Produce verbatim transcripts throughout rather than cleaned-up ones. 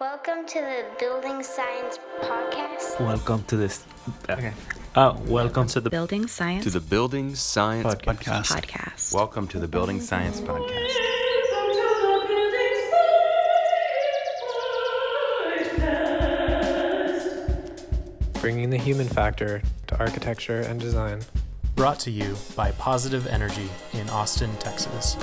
Welcome to the Building Science Podcast. Welcome to this. Uh, okay. Uh, welcome, welcome to the Building Science. To the Building Science Podcast. Podcast. Podcast. Welcome to the Building Science Podcast. Bringing the human factor to architecture and design. Brought to you by Positive Energy in Austin, Texas.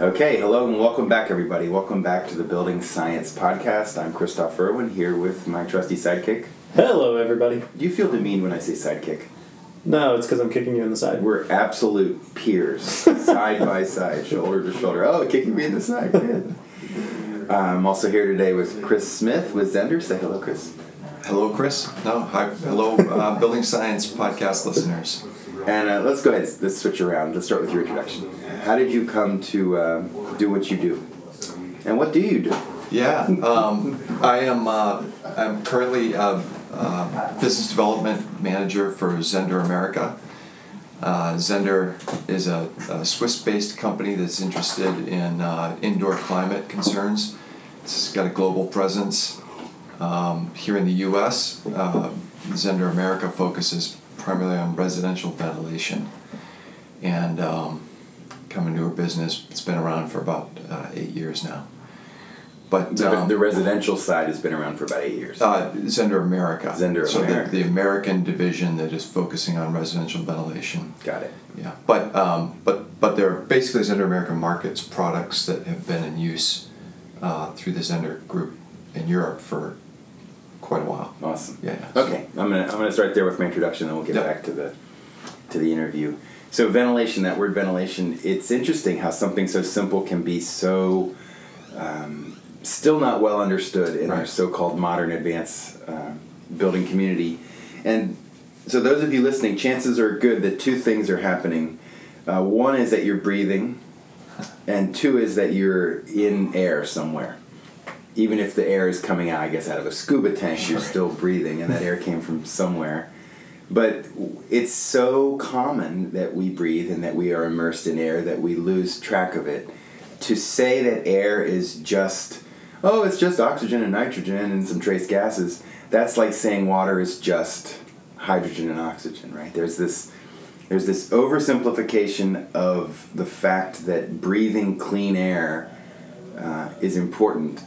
Okay, hello and welcome back, everybody. Welcome back to the Building Science Podcast. I'm Christoph Erwin here with my trusty sidekick. Hello, everybody. Do you feel demeaned when I say sidekick? No, it's because I'm kicking you in the side. We're absolute peers, side by side, shoulder to shoulder. Oh, kicking me in the side. Yeah. I'm also here today with Chris Smith with Zehnder. Say hello, Chris. Hello, Chris. No, hi. Hello, uh, Building Science Podcast listeners. And uh, let's go ahead. Let's switch around. Let's start with your introduction. How did you come to uh, do what you do, and what do you do? Yeah, um, I am. Uh, I'm currently a, a business development manager for Zehnder America. Uh, Zehnder is a, a Swiss-based company that's interested in uh, indoor climate concerns. It's got a global presence um, here in the U S. Uh, Zehnder America focuses primarily on residential ventilation, and um, come a newer business. It's been around for about uh, eight years now. But the, um, the residential side has been around for about eight years. Uh, Zehnder America. Zehnder so America. So the, the American division that is focusing on residential ventilation. Got it. Yeah, but um, but but they're basically Zehnder America markets products that have been in use uh, through the Zehnder Group in Europe for quite a while. Awesome. Yeah. Okay. I'm gonna I'm gonna start there with my introduction, then we'll get yep. back to the to the interview. So ventilation, that word ventilation, it's interesting how something so simple can be so um, still not well understood in right. our so-called modern advanced uh, building community. And so those of you listening, chances are good that two things are happening. Uh, one is that you're breathing, and two is that you're in air somewhere. Even if the air is coming out, I guess, out of a scuba tank, you're still breathing, and that air came from somewhere. But it's so common that we breathe and that we are immersed in air that we lose track of it. To say that air is just, oh, it's just oxygen and nitrogen and some trace gases, that's like saying water is just hydrogen and oxygen, right? There's this, there's this oversimplification of the fact that breathing clean air uh, is important,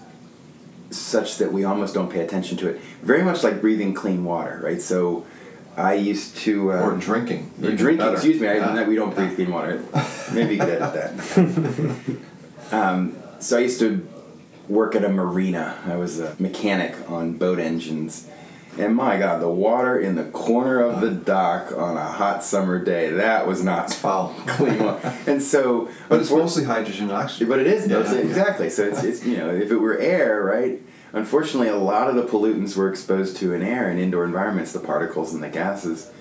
such that we almost don't pay attention to it. Very much like breathing clean water, right? So I used to... Um, or drinking. Or drinking, better. excuse me. I, we don't breathe clean water. Maybe you could edit that. um, so I used to work at a marina. I was a mechanic on boat engines. And my God, the water in the corner of the dock on a hot summer day, that was not foul, clean water. And so... But it's mostly hydrogen and oxygen. But it is yeah, mostly, yeah. exactly. So it's, it's, you know, if it were air, right? Unfortunately, a lot of the pollutants we're exposed to in air and indoor environments, the particles and the gases,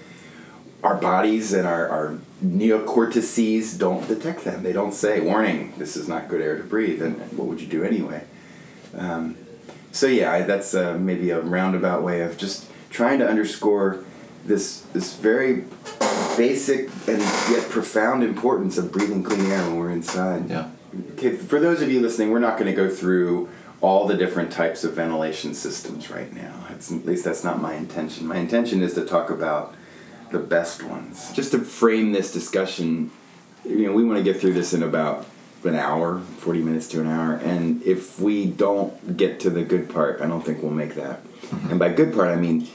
our bodies and our, our neocortices don't detect them. They don't say, warning, this is not good air to breathe. And what would you do anyway? Um... So yeah, that's uh, maybe a roundabout way of just trying to underscore this this very basic and yet profound importance of breathing clean air when we're inside. Yeah. Okay, for those of you listening, we're not going to go through all the different types of ventilation systems right now. It's, at least that's not my intention. My intention is to talk about the best ones. Just to frame this discussion, you know, we want to get through this in about an hour, forty minutes to an hour, and if we don't get to the good part, I don't think we'll make that. Mm-hmm. And by good part, I mean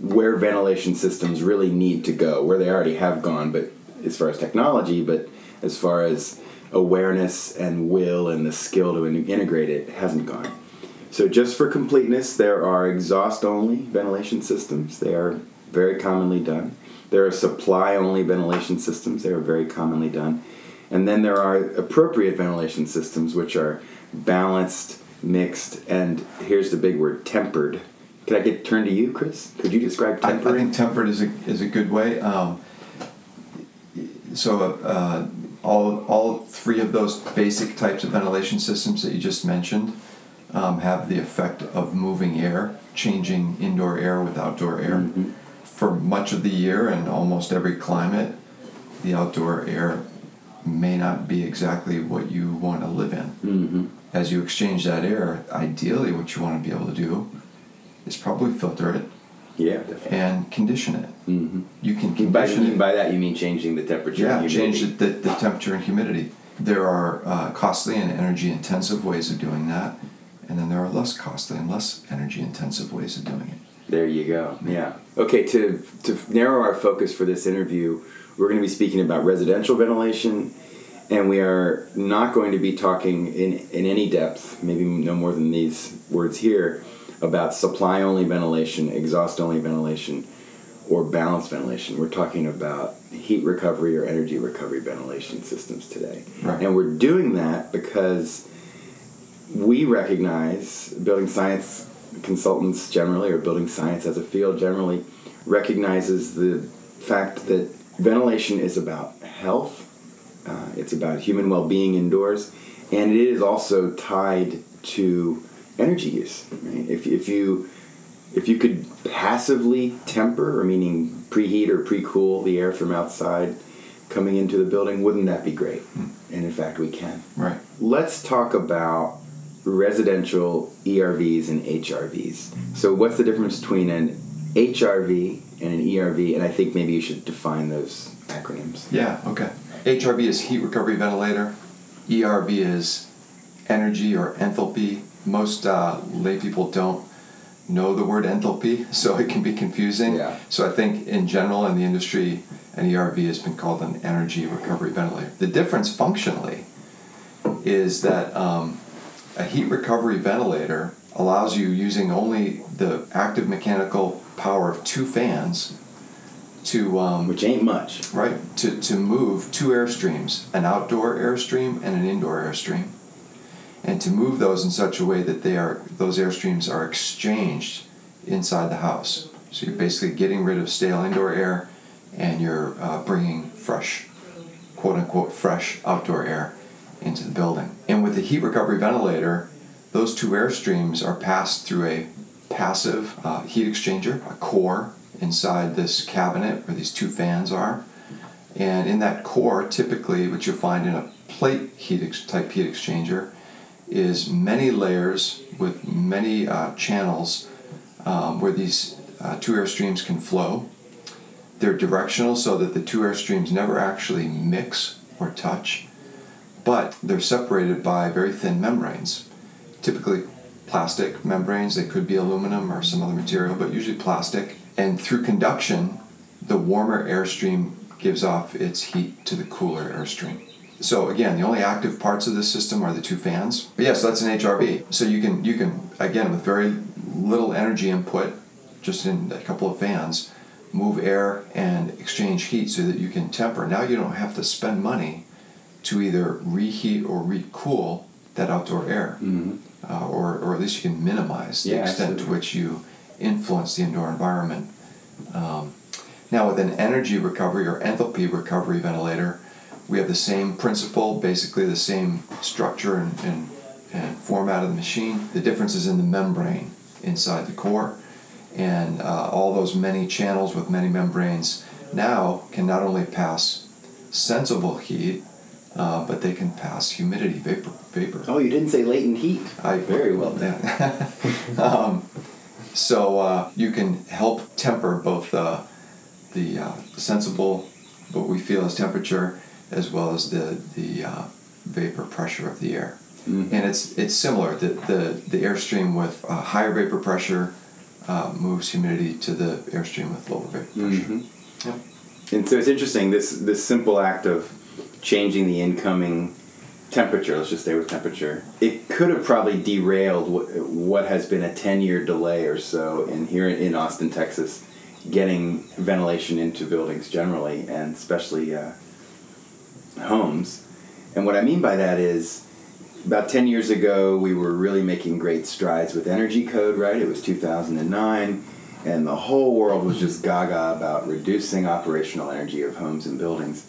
where ventilation systems really need to go, where they already have gone, but as far as technology, but as far as awareness and will and the skill to integrate it, hasn't gone. So just for completeness, there are exhaust-only ventilation systems. They are very commonly done. There are supply-only ventilation systems. They are very commonly done. And then there are appropriate ventilation systems, which are balanced, mixed, and here's the big word, tempered. Could I get turn to you, Chris? Could you describe tempered? I, I think tempered is a is a good way. Um, so uh, all all three of those basic types of ventilation systems that you just mentioned um, have the effect of moving air, changing indoor air with outdoor air. Mm-hmm. For much of the year and almost every climate, the outdoor air may not be exactly what you want to live in. Mm-hmm. as you exchange that air, ideally what you want to be able to do is probably filter it. Yeah, definitely. And condition it. Mm-hmm. You can condition by, it. By that you mean changing the temperature. Yeah, and change the, the temperature and humidity. There are uh, costly and energy-intensive ways of doing that, and then there are less costly and less energy-intensive ways of doing it. There you go. Yeah. Okay, to to narrow our focus for this interview, we're going to be speaking about residential ventilation, and we are not going to be talking in, in any depth, maybe no more than these words here, about supply-only ventilation, exhaust-only ventilation, or balanced ventilation. We're talking about heat recovery or energy recovery ventilation systems today. Right. And we're doing that because we recognize, building science consultants generally, or building science as a field generally, recognizes the fact that ventilation is about health, uh, it's about human well-being indoors, and it is also tied to energy use, right? If if you if you could passively temper, or meaning preheat or pre-cool the air from outside coming into the building, wouldn't that be great? Mm. And in fact, we can. Right. Let's talk about residential E R Vs and H R Vs. So what's the difference between an H R V and an E R V? And I think maybe you should define those acronyms. Yeah, okay. H R V is heat recovery ventilator. E R V is energy or enthalpy. Most uh, lay people don't know the word enthalpy, so it can be confusing. Yeah. So I think in general in the industry, an E R V has been called an energy recovery ventilator. The difference functionally is that um, a heat recovery ventilator allows you, using only the active mechanical power of two fans, to um, which ain't much, right? To to move two airstreams, an outdoor airstream and an indoor airstream, and to move those in such a way that they are those airstreams are exchanged inside the house. So you're basically getting rid of stale indoor air, and you're uh, bringing fresh, quote-unquote, fresh outdoor air into the building. And with the heat recovery ventilator, those two airstreams are passed through a passive uh, heat exchanger, a core, inside this cabinet where these two fans are. And in that core, typically what you'll find in a plate heat ex- type heat exchanger is many layers with many uh, channels um, where these uh, two airstreams can flow. They're directional so that the two airstreams never actually mix or touch, but they're separated by very thin membranes, typically plastic membranes. They could be aluminum or some other material, but usually plastic. And through conduction, the warmer airstream gives off its heat to the cooler airstream. So again, the only active parts of this system are the two fans. But yes, that's an H R V. So you can, you can again, with very little energy input, just in a couple of fans, move air and exchange heat so that you can temper. Now you don't have to spend money to either reheat or recool that outdoor air. Mm-hmm. Uh, or, or at least you can minimize the yeah, extent absolutely. To which you influence the indoor environment. Um, now with an energy recovery or enthalpy recovery ventilator, we have the same principle, basically the same structure and, and, and format of the machine. The difference is in the membrane inside the core, and uh, all those many channels with many membranes now can not only pass sensible heat, uh, but they can pass humidity, vapor. vapor. Oh, you didn't say latent heat. I Very well done. Yeah. um, so uh, you can help temper both uh, the uh, sensible, what we feel as temperature, as well as the the uh, vapor pressure of the air. Mm-hmm. And it's it's similar. The the, the airstream with uh, higher vapor pressure uh, moves humidity to the airstream with lower vapor pressure. Mm-hmm. Yep. And so it's interesting, this this simple act of changing the incoming temperature, let's just stay with temperature, it could have probably derailed what, what has been a ten-year delay or so in here in Austin, Texas, getting ventilation into buildings generally, and especially Uh, homes. And what I mean by that is, about ten years ago, we were really making great strides with energy code, right? It was two thousand nine, and the whole world was just gaga about reducing operational energy of homes and buildings.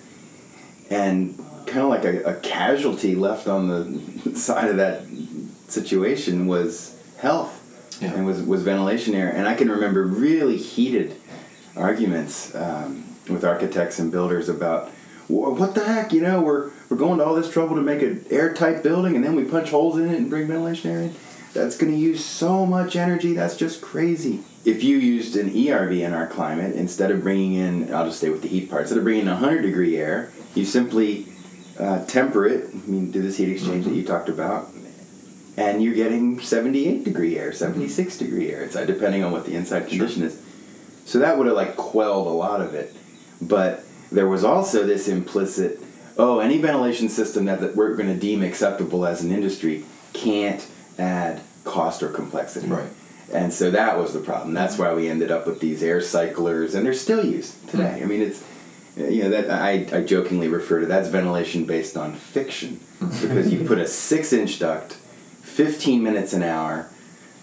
And kind of like a, a casualty left on the side of that situation was health. Yeah. And was, was ventilation air. And I can remember really heated arguments um, with architects and builders about, what the heck, you know, we're We're going to all this trouble to make an airtight building, and then we punch holes in it and bring ventilation air in. That's going to use so much energy. That's just crazy. If you used an E R V in our climate, instead of bringing in, I'll just stay with the heat part, instead of bringing in one hundred degree air, you simply uh, temper it, I mean, do this heat exchange mm-hmm. that you talked about, and you're getting seventy-eight degree air, seventy-six mm-hmm. degree air inside, depending on what the inside condition sure. is. So that would have like quelled a lot of it. But there was also this implicit, oh, any ventilation system that, that we're going to deem acceptable as an industry can't add cost or complexity. Right. And so that was the problem. That's why we ended up with these air cyclers, and they're still used today. Mm-hmm. I mean, it's, you know, that I, I jokingly refer to that's ventilation based on fiction, because you put a six-inch duct, fifteen minutes an hour.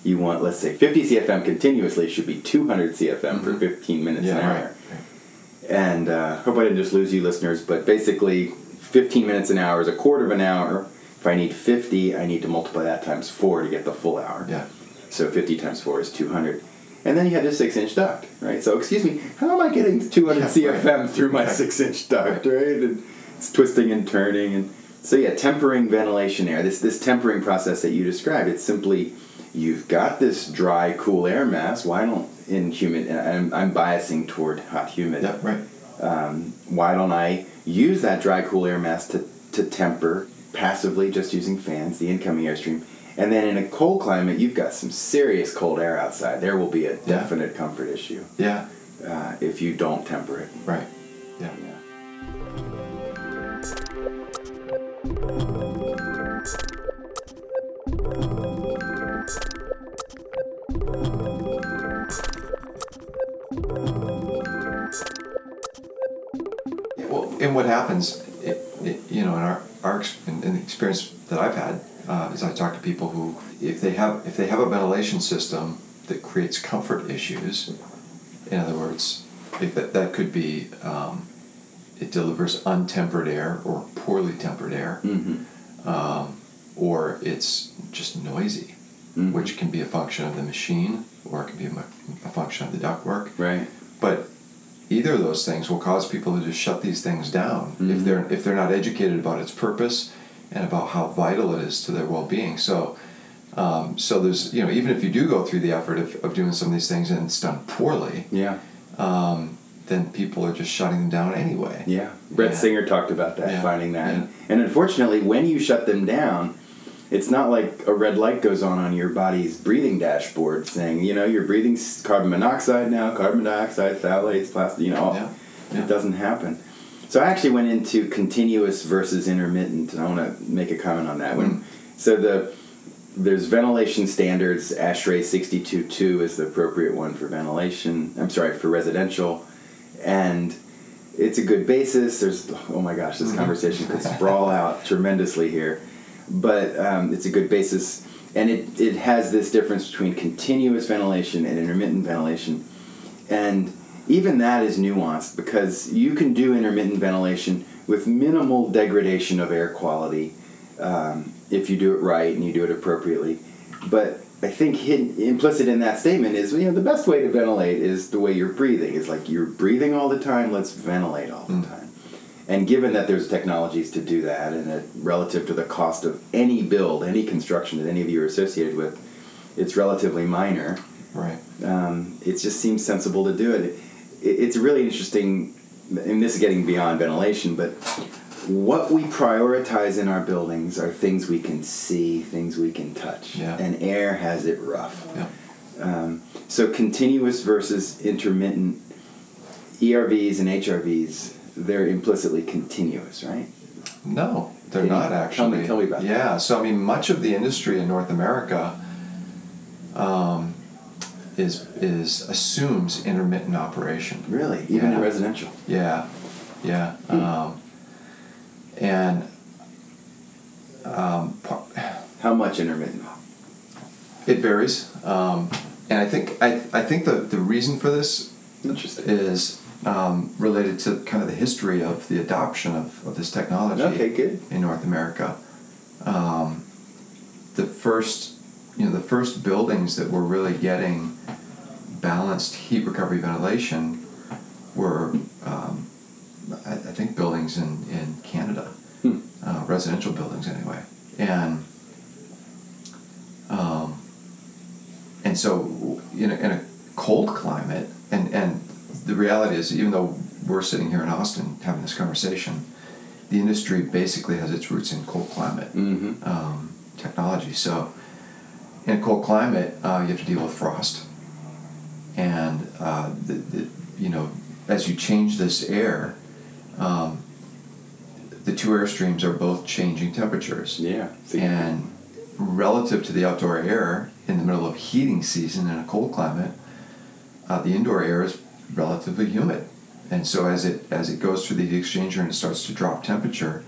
You want, let's say, fifty C F M continuously should be two hundred C F M mm-hmm. for fifteen minutes yeah, an hour. Right. And I uh, hope I didn't just lose you listeners, but basically fifteen minutes an hour is a quarter of an hour. If I need fifty, I need to multiply that times four to get the full hour. Yeah. So fifty times four is two hundred. And then you have this six-inch duct, right? So, excuse me, how am I getting two hundred C F M right. through my six-inch duct, right? And it's twisting and turning. And so, yeah, tempering ventilation air, this this tempering process that you described, it's simply you've got this dry, cool air mass. Why don't, in humid, and I'm, I'm biasing toward hot, humid. Yeah, right. Um, why don't I use that dry, cool air mass to, to temper passively just using fans, the incoming airstream? And then in a cold climate, you've got some serious cold air outside. There will be a definite yeah. comfort issue. Yeah. Uh, if you don't temper it. Right. Yeah. Yeah. Well, and what happens, it, it, you know, in our, our in, in the experience that I've had, Uh, is I talk to people who, if they have if they have a ventilation system that creates comfort issues, in other words, if that, that could be um, it delivers untempered air or poorly tempered air, mm-hmm. um, or it's just noisy, mm-hmm. which can be a function of the machine or it can be a, a function of the ductwork. Right. But either of those things will cause people to just shut these things down mm-hmm. if they're if they're not educated about its purpose and about how vital it is to their well-being. So um, so there's, you know, even if you do go through the effort of, of doing some of these things and it's done poorly, yeah, um, then people are just shutting them down anyway. Yeah. Brett yeah. Singer talked about that, yeah. finding that. Yeah. And unfortunately, when you shut them down, it's not like a red light goes on on your body's breathing dashboard saying, you know, you're breathing carbon monoxide now, carbon dioxide, phthalates, plastic, you know, all, yeah. Yeah. It doesn't happen. So I actually went into continuous versus intermittent, and I want to make a comment on that one. Mm. So the there's ventilation standards. ASHRAE sixty-two point two is the appropriate one for ventilation. I'm sorry, for residential, and it's a good basis. There's oh my gosh, this conversation could sprawl out tremendously here, but um, it's a good basis, and it it has this difference between continuous ventilation and intermittent ventilation, and even that is nuanced because you can do intermittent ventilation with minimal degradation of air quality um, if you do it right and you do it appropriately. But I think hidden, implicit in that statement is, you know, the best way to ventilate is the way you're breathing. It's like you're breathing all the time, let's ventilate all the mm. time. And given that there's technologies to do that and that relative to the cost of any build, any construction that any of you are associated with, it's relatively minor. Right. Um, it just seems sensible to do it. It's really interesting, and this is getting beyond ventilation, but what we prioritize in our buildings are things we can see, things we can touch, yeah. and air has it rough. Yeah. Um, so continuous versus intermittent, E R Vs and H R Vs, they're implicitly continuous, right? No, they're can not you, actually. Tell me, tell me about yeah, that. Yeah, so I mean, much of the industry in North America um, is is assumes intermittent operation. Really? Even yeah. in residential? Yeah. Yeah. Hmm. Um, and um, how much intermittent? It varies. Um, and I think I I think the, the reason for this Interesting. is um, related to kind of the history of the adoption of, of this technology okay, good. in North America. Um, the first you know, the first buildings that were really getting balanced heat recovery ventilation were, um, I, I think, buildings in, in Canada. Hmm. uh, residential buildings anyway. And um, and so in a, in a cold climate, and, and the reality is, even though we're sitting here in Austin having this conversation, the industry basically has its roots in cold climate mm-hmm. um, technology. So in a cold climate, uh, you have to deal with frost. And, uh, the, the, you know, as you change this air, um, the two air streams are both changing temperatures. Yeah. And relative to the outdoor air in the middle of heating season in a cold climate, uh, the indoor air is relatively humid. And so as it as it goes through the heat exchanger and it starts to drop temperature,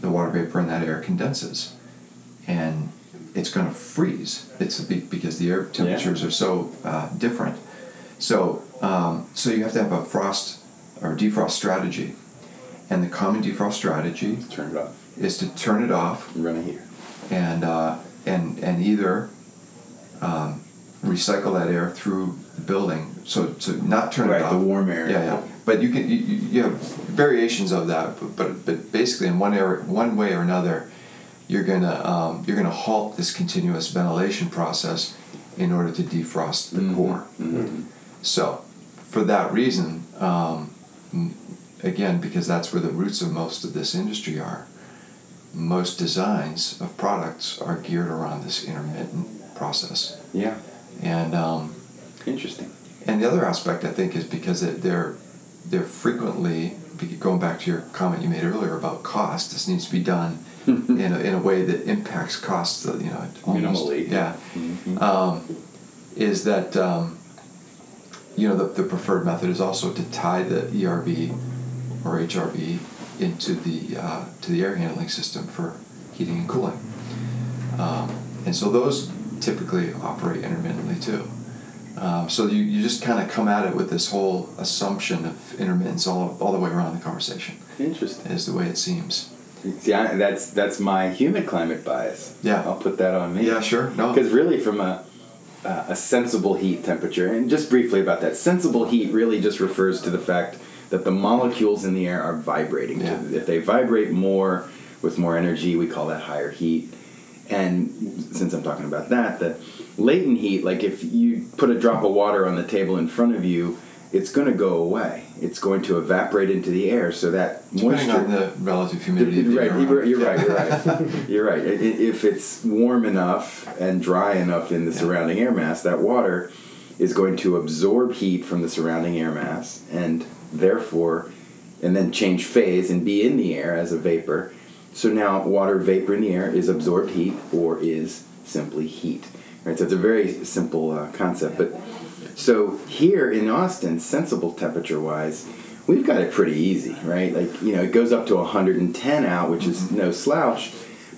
the water vapor in that air condenses. And it's going to freeze. It's a big, because the air temperatures yeah. are so uh, different. So um, so you have to have a frost or defrost strategy. And the common defrost strategy turn it off. is to turn it off and run a heater. And, uh, and, and either um, recycle that air through the building. So, so not turn right, it off. Right, the warm air. Yeah, yeah. But you can you, you have variations of that, but but basically in one air, one way or another, you're gonna um, you're gonna halt this continuous ventilation process in order to defrost the mm-hmm. core. Mm-hmm. So, for that reason, um, again, because that's where the roots of most of this industry are, most designs of products are geared around this intermittent process. Yeah. And um, interesting. And the other aspect, I think, is because they're they're frequently, going back to your comment you made earlier about cost, this needs to be done in, a, in a way that impacts costs, you know, almost, minimally. Yeah. Mm-hmm. Um, is that, um, you know, the, the preferred method is also to tie the E R V or H R V into the, uh, to the air handling system for heating and cooling. Um, and so those typically operate intermittently too. Um, so you, you just kind of come at it with this whole assumption of intermittence all all the way around the conversation. Interesting. Is the way it seems. See, I, that's that's my humid climate bias. Yeah. I'll put that on me. Yeah, sure. No. Because really from a, uh, a sensible heat temperature, and just briefly about that, sensible heat really just refers to the fact that the molecules in the air are vibrating. Yeah. If they vibrate more with more energy, we call that higher heat. And since I'm talking about that, the latent heat, like if you put a drop of water on the table in front of you, it's going to go away. It's going to evaporate into the air. So that moisture, depending on the relative humidity. The, right, you're, you're right. You're right. You're right. If it's warm enough and dry enough in the surrounding air mass, that water is going to absorb heat from the surrounding air mass, and therefore, and then change phase and be in the air as a vapor. So now water vapor in the air is absorbed heat or is simply heat. All right, so it's a very simple uh, concept. But so here in Austin, sensible temperature-wise, we've got it pretty easy, right? Like, you know, it goes up to one hundred ten out, which is no slouch.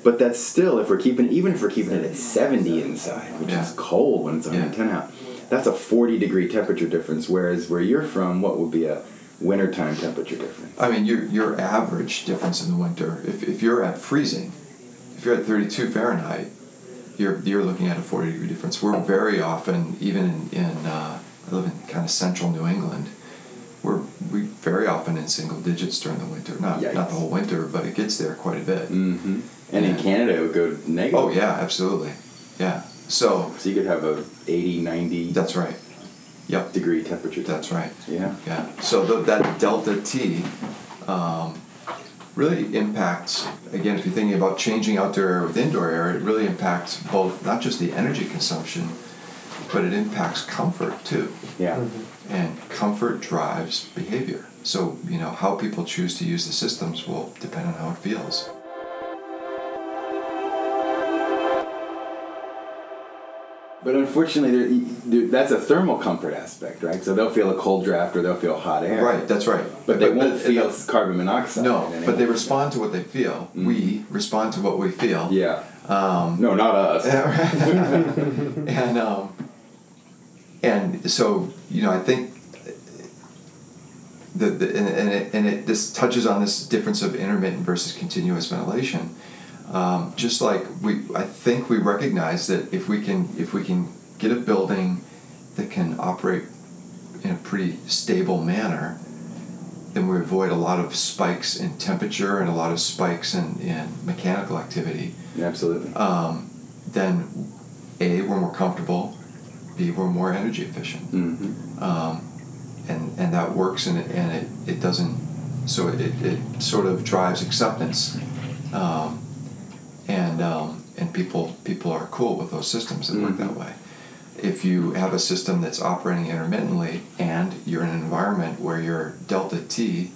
But that's still, if we're keeping, even if we're keeping it at seventy inside, which yeah. is cold when it's one hundred ten yeah. out, that's a forty-degree temperature difference, whereas where you're from, what would be a wintertime temperature difference? I mean, your your average difference in the winter, if if you're at freezing, if you're at thirty-two Fahrenheit, you're you're looking at a forty-degree difference. We're very often, even in, in uh, I live in kind of central New England, we're we very often in single digits during the winter. Not Yikes. not the whole winter, but it gets there quite a bit. Mm-hmm. And, and in Canada, it would go negative. Oh, yeah, absolutely. Yeah. So, so you could have a eighty, ninety... That's right. Yep. Degree temperature. That's right. Yeah. Yeah. So the, that delta T um, really impacts, again, if you're thinking about changing outdoor air with indoor air, it really impacts both, not just the energy consumption, but it impacts comfort too. Yeah. Mm-hmm. And comfort drives behavior. So, you know, how people choose to use the systems will depend on how it feels. But unfortunately, there, that's a thermal comfort aspect, right? So they'll feel a cold draft or they'll feel hot air. Right, that's right. But, but they but, won't but, feel uh, carbon monoxide. No, but they respond to what they feel. Mm-hmm. We respond to what we feel. Yeah. Um, no, not us. and um, and so, you know, I think the, the and, and it and it this touches on this difference of intermittent versus continuous ventilation. Um, just like we, I think we recognize that if we can, if we can get a building that can operate in a pretty stable manner, then we avoid a lot of spikes in temperature and a lot of spikes in, in mechanical activity. Absolutely. Um, then, A, we're more comfortable. B, we're more energy efficient. Mm-hmm. Um, and and that works, and it, and it, it doesn't... So it, it sort of drives acceptance. Um, and um, and people people are cool with those systems that mm-hmm. work that way. If you have a system that's operating intermittently and you're in an environment where your delta T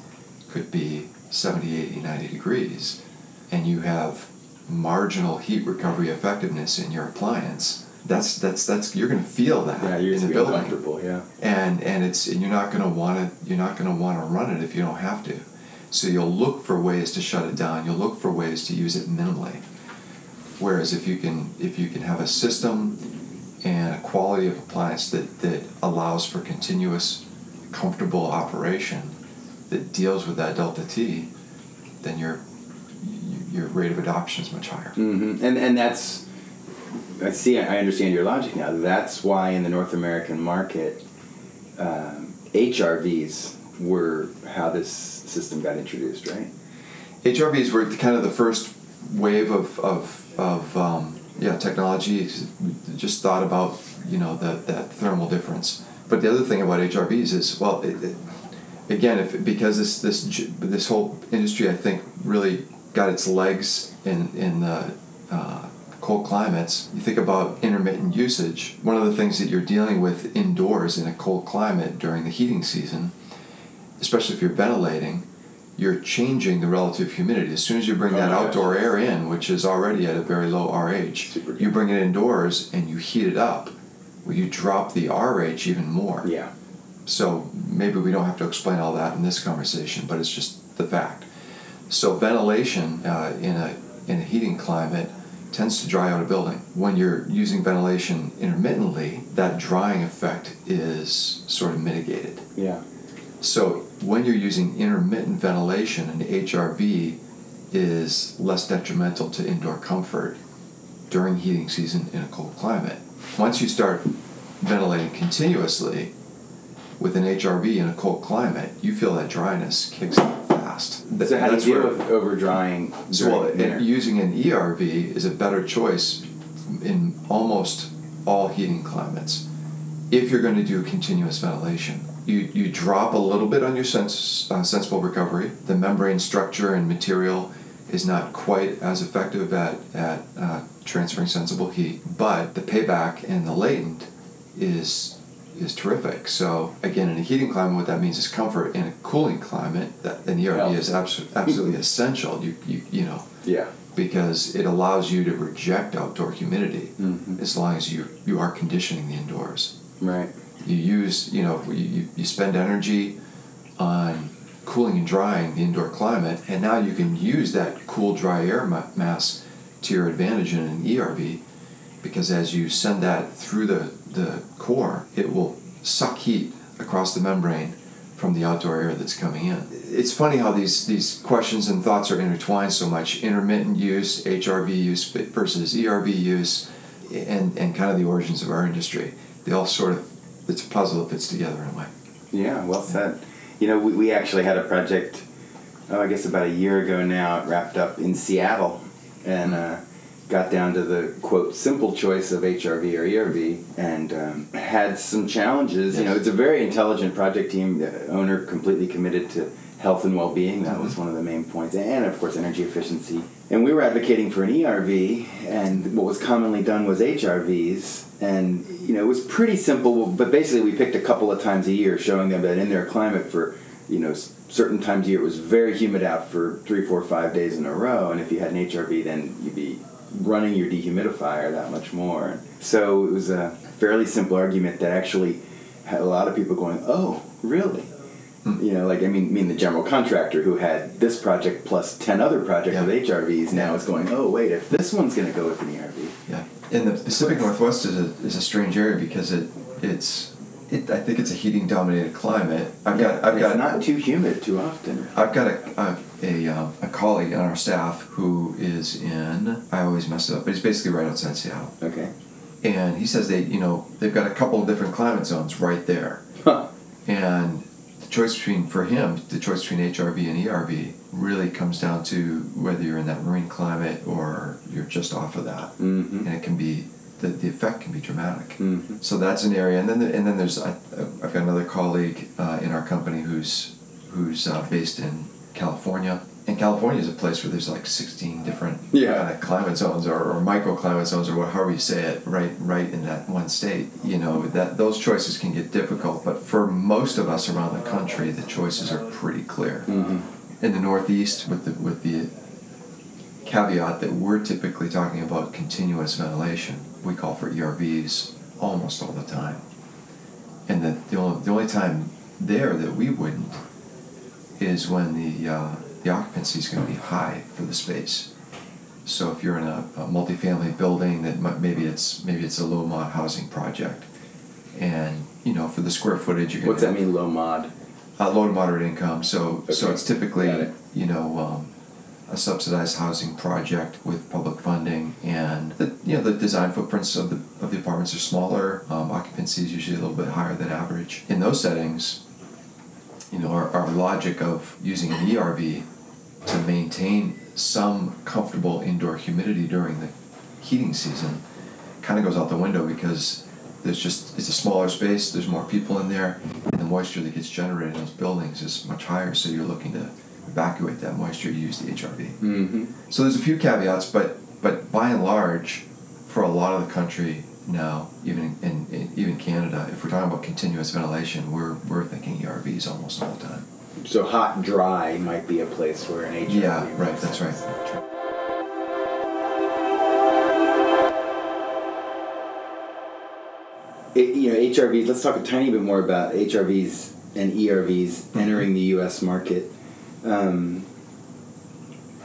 could be seventy, eighty, ninety degrees, and you have marginal heat recovery effectiveness in your appliance, that's that's that's you're going to feel that yeah, you're in the building. Uncomfortable, yeah. And and it's and you're not going to want to you're not going to want to run it if you don't have to. So you'll look for ways to shut it down. You'll look for ways to use it minimally. Whereas if you can if you can have a system and a quality of appliance that, that allows for continuous, comfortable operation that deals with that delta T, then your your rate of adoption is much higher. Mm-hmm. And and that's, I see, I understand your logic now. That's why in the North American market, um, H R Vs were how this system got introduced, right? H R Vs were kind of the first wave of of of. Um, Yeah, technology, just thought about, you know, that, that thermal difference. But the other thing about H R Vs is, well, it, it, again, if because this this this whole industry, I think, really got its legs in, in the uh, cold climates, you think about intermittent usage. One of the things that you're dealing with indoors in a cold climate during the heating season, especially if you're ventilating, you're changing the relative humidity. As soon as you bring oh, that yeah. outdoor air in, which is already at a very low R H, Super you bring it indoors and you heat it up, well, you drop the R H even more. Yeah. So maybe we don't have to explain all that in this conversation, but it's just the fact. So ventilation uh, in a in a heating climate tends to dry out a building. When you're using ventilation intermittently, that drying effect is sort of mitigated. Yeah. So when you're using intermittent ventilation, an H R V is less detrimental to indoor comfort during heating season in a cold climate. Once you start ventilating continuously with an H R V in a cold climate, you feel that dryness kicks in fast. So how do you deal with over-drying? So well, using an E R V is a better choice in almost all heating climates if you're going to do continuous ventilation. You you drop a little bit on your sens- uh, sensible recovery. The membrane structure and material is not quite as effective at, at uh, transferring sensible heat, but the payback and the latent is is terrific. So again, in a heating climate, what that means is comfort. In a cooling climate, that an E R V is abso- absolutely essential. You you you know. Yeah. Because it allows you to reject outdoor humidity mm-hmm. as long as you you are conditioning the indoors. Right. You use, you know, you, you spend energy on cooling and drying the indoor climate, and now you can use that cool, dry air ma- mass to your advantage in an E R V, because as you send that through the, the core, it will suck heat across the membrane from the outdoor air that's coming in. It's funny how these, these questions and thoughts are intertwined so much. Intermittent use, H R V use versus E R V use, and, and kind of the origins of our industry. They all sort of It's a puzzle that fits together in a way. Yeah, well said. You know, we, we actually had a project, oh, I guess about a year ago now, it wrapped up in Seattle, and uh, got down to the, quote, simple choice of H R V or E R V, and um, had some challenges. Yes. You know, it's a very intelligent project team, the owner completely committed to health and well-being. That mm-hmm. was one of the main points. And, of course, energy efficiency. And we were advocating for an E R V, and what was commonly done was H R Vs. And, you know, it was pretty simple, but basically we picked a couple of times a year, showing them that in their climate for, you know, certain times a year it was very humid out for three, four, five days in a row. And if you had an H R V, then you'd be running your dehumidifier that much more. So it was a fairly simple argument that actually had a lot of people going, oh, really? You know, like, I mean, mean the general contractor who had this project plus ten other projects yeah. with H R Vs now is going, oh, wait, if this one's going to go with an E R V. Yeah. And the Pacific Northwest is a is a strange area because it it's, it I think it's a heating-dominated climate. I've yeah, got, I've got, it's not too humid too often. I've got a, a, a, um, a colleague on our staff who is in, I always mess it up, but he's basically right outside Seattle. Okay. And he says they, you know, they've got a couple of different climate zones right there. Huh. And the choice between, for him, the choice between H R V and E R V really comes down to whether you're in that marine climate or you're just off of that. Mm-hmm. And it can be, the, the effect can be dramatic. Mm-hmm. So that's an area. And then the, and then there's, I, I've got another colleague uh, in our company who's, who's uh, based in California. And California is a place where there's like sixteen different yeah. uh, climate zones or, or microclimate zones or whatever you say it, right right in that one state. You know, that those choices can get difficult, but for most of us around the country, the choices are pretty clear. Mm-hmm. In the Northeast, with the, with the caveat that we're typically talking about continuous ventilation, we call for E R Vs almost all the time. And the, the, only, the only time there that we wouldn't is when the... Uh, the occupancy is going to be high for the space. So if you're in a, a multifamily building that might, maybe it's maybe it's a low mod housing project, and you know for the square footage you're going. What's to that have, mean low mod? Uh, low to moderate income. So okay. so it's typically it. you know um, a subsidized housing project with public funding, and the, you know the design footprints of the of the apartments are smaller. Um, occupancy is usually a little bit higher than average in those settings. You know our, our logic of using an E R V to maintain some comfortable indoor humidity during the heating season kind of goes out the window, because there's just it's a smaller space, there's more people in there, and the moisture that gets generated in those buildings is much higher, so you're looking to evacuate that moisture, you use the H R V. Mm-hmm. So there's a few caveats, but but by and large, for a lot of the country now, even in, in even Canada, if we're talking about continuous ventilation, we're we're thinking E R Vs almost all the time. So hot and dry might be a place where an H R V. Yeah, right. That's right. That's right. It, you know, H R Vs. Let's talk a tiny bit more about H R Vs and E R Vs mm-hmm. entering the U S market. Um,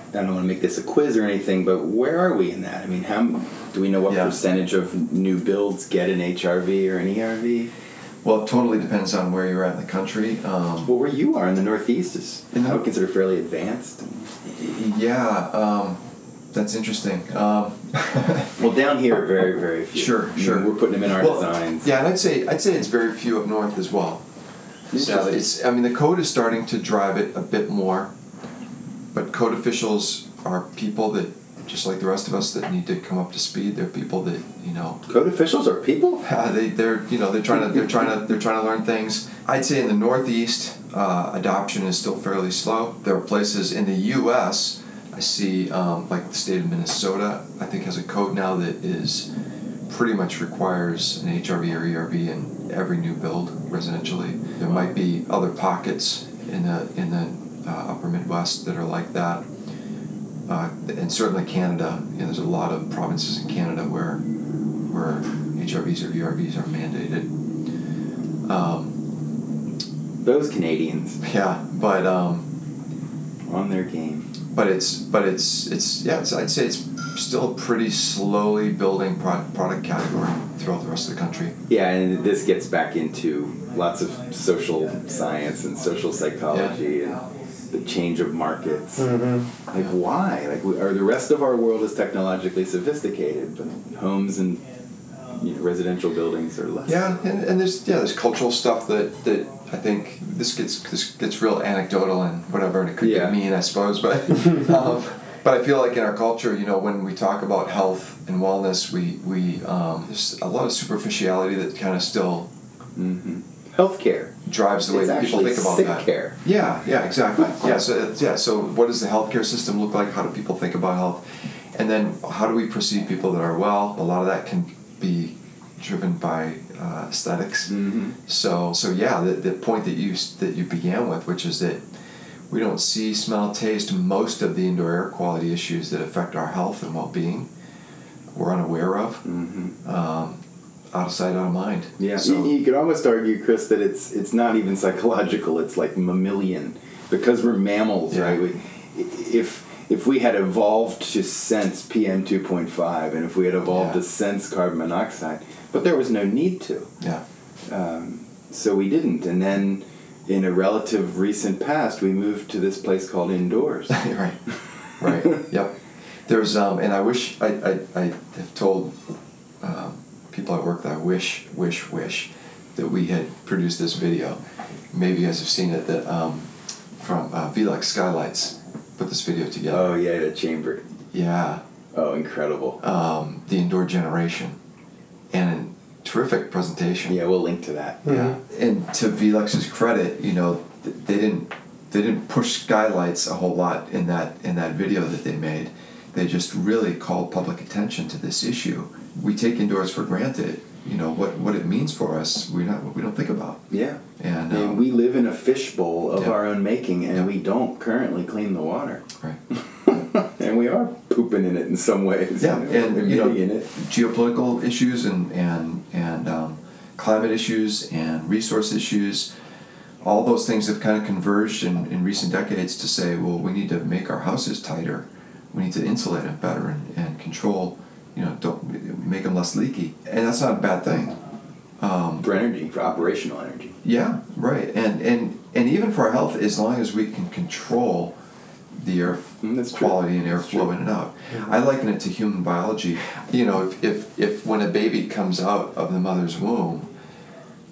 I don't want to make this a quiz or anything, but where are we in that? I mean, how do we know what yeah. percentage of new builds get an H R V or an E R V? Well, it totally depends on where you're at in the country. Um, well, where you are in the Northeast is, in the, I would consider, fairly advanced. Yeah, um, that's interesting. Um, well, down here, very, very few. Sure, sure. I mean, we're putting them in our well, designs. Yeah, and I'd say I'd say it's very few up north as well. So it's, I mean, the code is starting to drive it a bit more, but code officials are people that, just like the rest of us, that need to come up to speed. They're people that, you know. Code officials are people. Uh, they they're you know they're trying to they're trying to they're trying to learn things. I'd say in the Northeast, uh, adoption is still fairly slow. There are places in the U S I see, um, like the state of Minnesota, I think has a code now that is pretty much requires an H R V or E R V in every new build residentially. There might be other pockets in the in the uh, upper Midwest that are like that. Uh, and certainly Canada, you know, there's a lot of provinces in Canada where where H R Vs or E R Vs are mandated. Um, Those Canadians, yeah, but um, on their game. But it's but it's it's yeah, it's, I'd say it's still a pretty slowly building pro- product category throughout the rest of the country. Yeah, and this gets back into lots of social science and social psychology yeah. and. The change of markets. Mm-hmm. Like, why? Like, we, or the rest of our world is technologically sophisticated, but homes and you know, residential buildings are less. Yeah, and, and there's yeah, there's cultural stuff that, that I think this gets this gets real anecdotal and whatever, and it could yeah. get mean, I suppose. But um, but I feel like in our culture, you know, when we talk about health and wellness, we we um, there's a lot of superficiality that kind of still. Mm-hmm. Healthcare drives the way that people think about that. Care. Yeah, yeah, exactly. Yeah, so yeah, so what does the healthcare system look like? How do people think about health? And then how do we perceive people that are well? A lot of that can be driven by uh, aesthetics. Mm-hmm. So so yeah, the, the point that you that you began with, which is that we don't see, smell, taste most of the indoor air quality issues that affect our health and well-being. We're unaware of. Mm-hmm. Um, Out of sight, out of mind. Yeah, so. you, you could almost argue, Chris, that it's it's not even psychological. It's like mammalian, because we're mammals, yeah. right? We, if if we had evolved to sense P M two point five, and if we had evolved yeah. to sense carbon monoxide, but there was no need to. Yeah. Um, so we didn't, and then in a relative recent past, we moved to this place called indoors. right. Right. yep. There's um, and I wish I I I have told. Um, people at work that I wish, wish, wish that we had produced this video. Maybe you guys have seen it, that um, from uh, Velux Skylights put this video together. Oh, yeah, the chamber. Yeah. Oh, incredible. Um, the indoor generation. And a terrific presentation. Yeah, we'll link to that. Mm-hmm. Yeah. And to Velux's credit, you know, th- they didn't they didn't push skylights a whole lot in that in that video that they made. They just really called public attention to this issue. We take indoors for granted. You know what, what it means for us. We not we don't think about. Yeah, and, um, and we live in a fishbowl of yeah. our own making, and yeah. we don't currently clean the water. Right, and we are pooping in it in some ways. Yeah, you know, and you know, in it. geopolitical issues and and and um, climate issues and resource issues, all those things have kind of converged in, in recent decades to say, well, we need to make our houses tighter. We need to insulate them better and, and control. You know, don't make them less leaky, and that's not a bad thing. Um, for energy, for operational energy. Yeah, right, and and and even for our health, as long as we can control the air that's quality true. and airflow in and out. Mm-hmm. I liken it to human biology. You know, if, if if when a baby comes out of the mother's womb,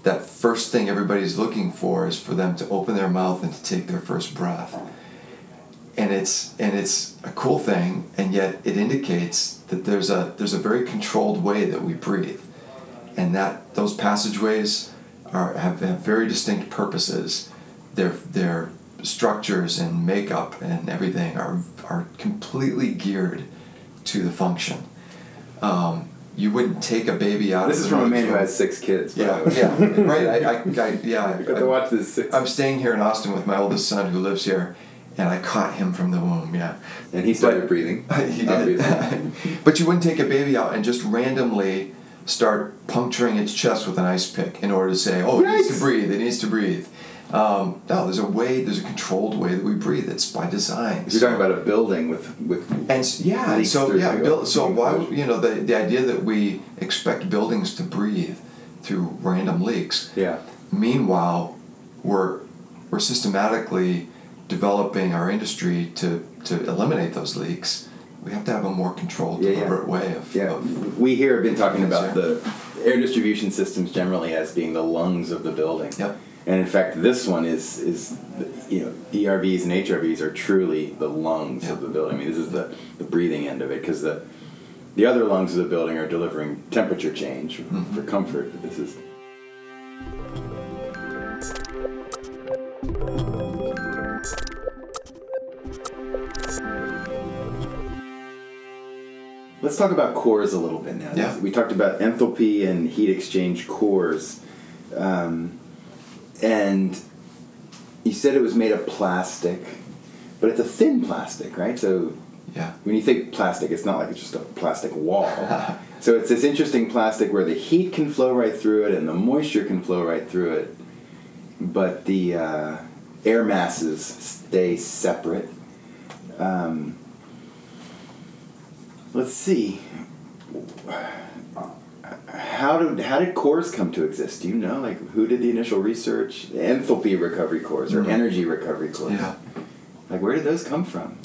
that first thing everybody's looking for is for them to open their mouth and to take their first breath. And it's and it's a cool thing, and yet it indicates that there's a there's a very controlled way that we breathe, and that those passageways are have, have very distinct purposes. Their their structures and makeup and everything are are completely geared to the function. Um, you wouldn't take a baby out. This of This is from a man who has six kids. Yeah, yeah, right. I, I, I yeah. You got to watch this. Six. I'm staying here in Austin with my oldest son who lives here. And I caught him from the womb, yeah. And he started but, breathing. He did. But you wouldn't take a baby out and just randomly start puncturing its chest with an ice pick in order to say, oh, right. It needs to breathe, it needs to breathe. Um, no, there's a way, there's a controlled way that we breathe. It's by design. You're so, talking about a building with... with and yeah, and so, yeah, build, so why, you know, the, the idea that we expect buildings to breathe through random leaks. Yeah. Meanwhile, we're we're systematically... developing our industry to, to eliminate those leaks. We have to have a more controlled, yeah, deliberate yeah. way of, yeah. of... We here have been talking about the air distribution systems generally as being the lungs of the building. Yep. And in fact, this one is, is you know, E R Vs and H R Vs are truly the lungs yep. of the building. I mean, this is the, the breathing end of it, because the, the other lungs of the building are delivering temperature change mm-hmm. for comfort. But this is... Let's talk about cores a little bit now. Yeah. We talked about enthalpy and heat exchange cores. Um, and you said it was made of plastic, but it's a thin plastic, right? So yeah. when you think plastic, it's not like it's just a plastic wall. So it's this interesting plastic where the heat can flow right through it and the moisture can flow right through it, but the uh, air masses stay separate. Um, let's see. How did how did cores come to exist? Do you know, like, who did the initial research? Enthalpy recovery cores or mm-hmm. energy recovery cores? Yeah. Like, where did those come from?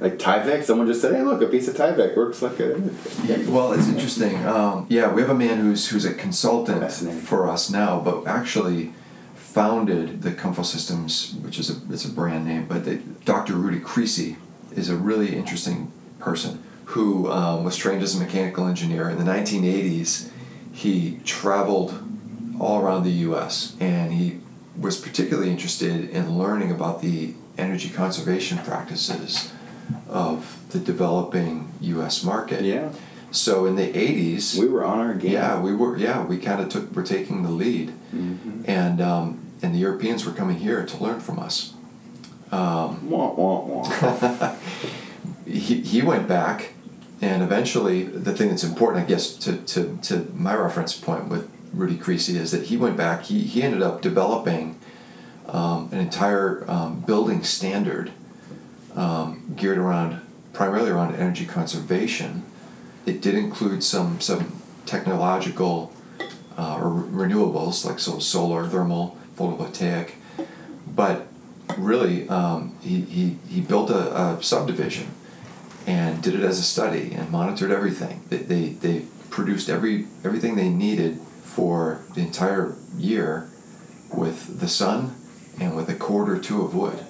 Like Tyvek? Someone just said, "Hey, look, a piece of Tyvek works like a." Yeah, well, it's interesting. Um, yeah, we have a man who's who's a consultant for us now, but actually founded the Comfort Systems, which is a it's a brand name, but they, Doctor Rudy Creasy is a really interesting person who um, was trained as a mechanical engineer. In the nineteen eighties, he traveled all around the U S, and he was particularly interested in learning about the energy conservation practices of the developing U S market. Yeah. So in the eighties... We were on our game. Yeah, we were. Yeah, we kind of took, were taking the lead. Mm-hmm. And um, and the Europeans were coming here to learn from us. Um, wah, wah, wah. he, he went back, and eventually, the thing that's important, I guess, to, to, to my reference point with Rudy Creasy is that he went back, he, he ended up developing um, an entire um, building standard um, geared around, primarily around energy conservation. It did include some some technological uh, or re- renewables like so solar, thermal, photovoltaic, but really um, he, he he built a, a subdivision and did it as a study and monitored everything. They they, they produced every everything they needed for the entire year with the sun and with a cord or two of wood.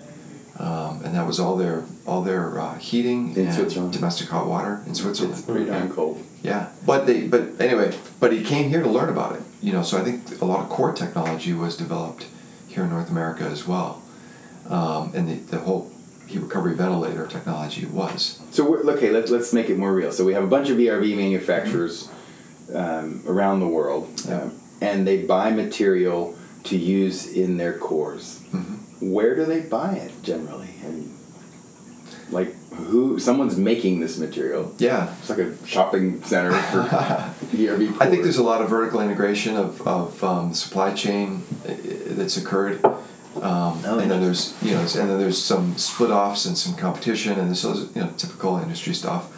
Um, and that was all their all their uh, heating in and domestic hot water in Switzerland. It's pretty damn cold. Yeah, but they but anyway, but he came here to learn about it. You know, so I think a lot of core technology was developed here in North America as well, um, and the the whole heat recovery ventilator technology was. So we're, okay, let's let's make it more real. So we have a bunch of E R V manufacturers mm-hmm. um, around the world, yeah. um, and they buy material to use in their cores. Mm-hmm. Where do they buy it generally? I mean, like who? Someone's making this material. Yeah, it's like a shopping center for E R V. I think there's a lot of vertical integration of of um, supply chain that's occurred, um, oh, and then there's you know, and then there's some split offs and some competition, and this is you know typical industry stuff.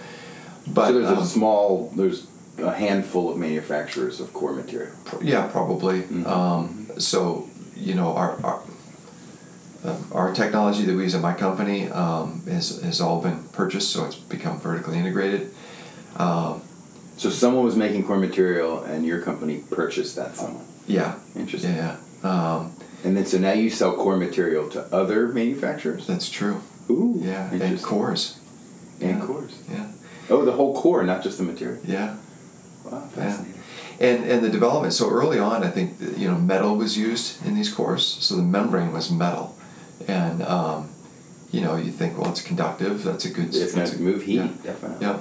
But so there's um, a small there's a handful of manufacturers of core material. Yeah, probably. Mm-hmm. Um, so you know our. our Um, our technology that we use at my company um, has, has all been purchased, so it's become vertically integrated. Um, so someone was making core material, and your company purchased that someone. Yeah. Interesting. Yeah. yeah. Um, and then so now you sell core material to other manufacturers? That's true. Ooh. Yeah, and cores. And yeah. cores. Yeah. Oh, the whole core, not just the material. Yeah. Wow, fascinating. Yeah. And and the development, so early on, I think, you know, metal was used in these cores, so the membrane was metal. And, um, you know, you think, well, it's conductive. That's a good... It's going to move heat, yeah. definitely. Yeah.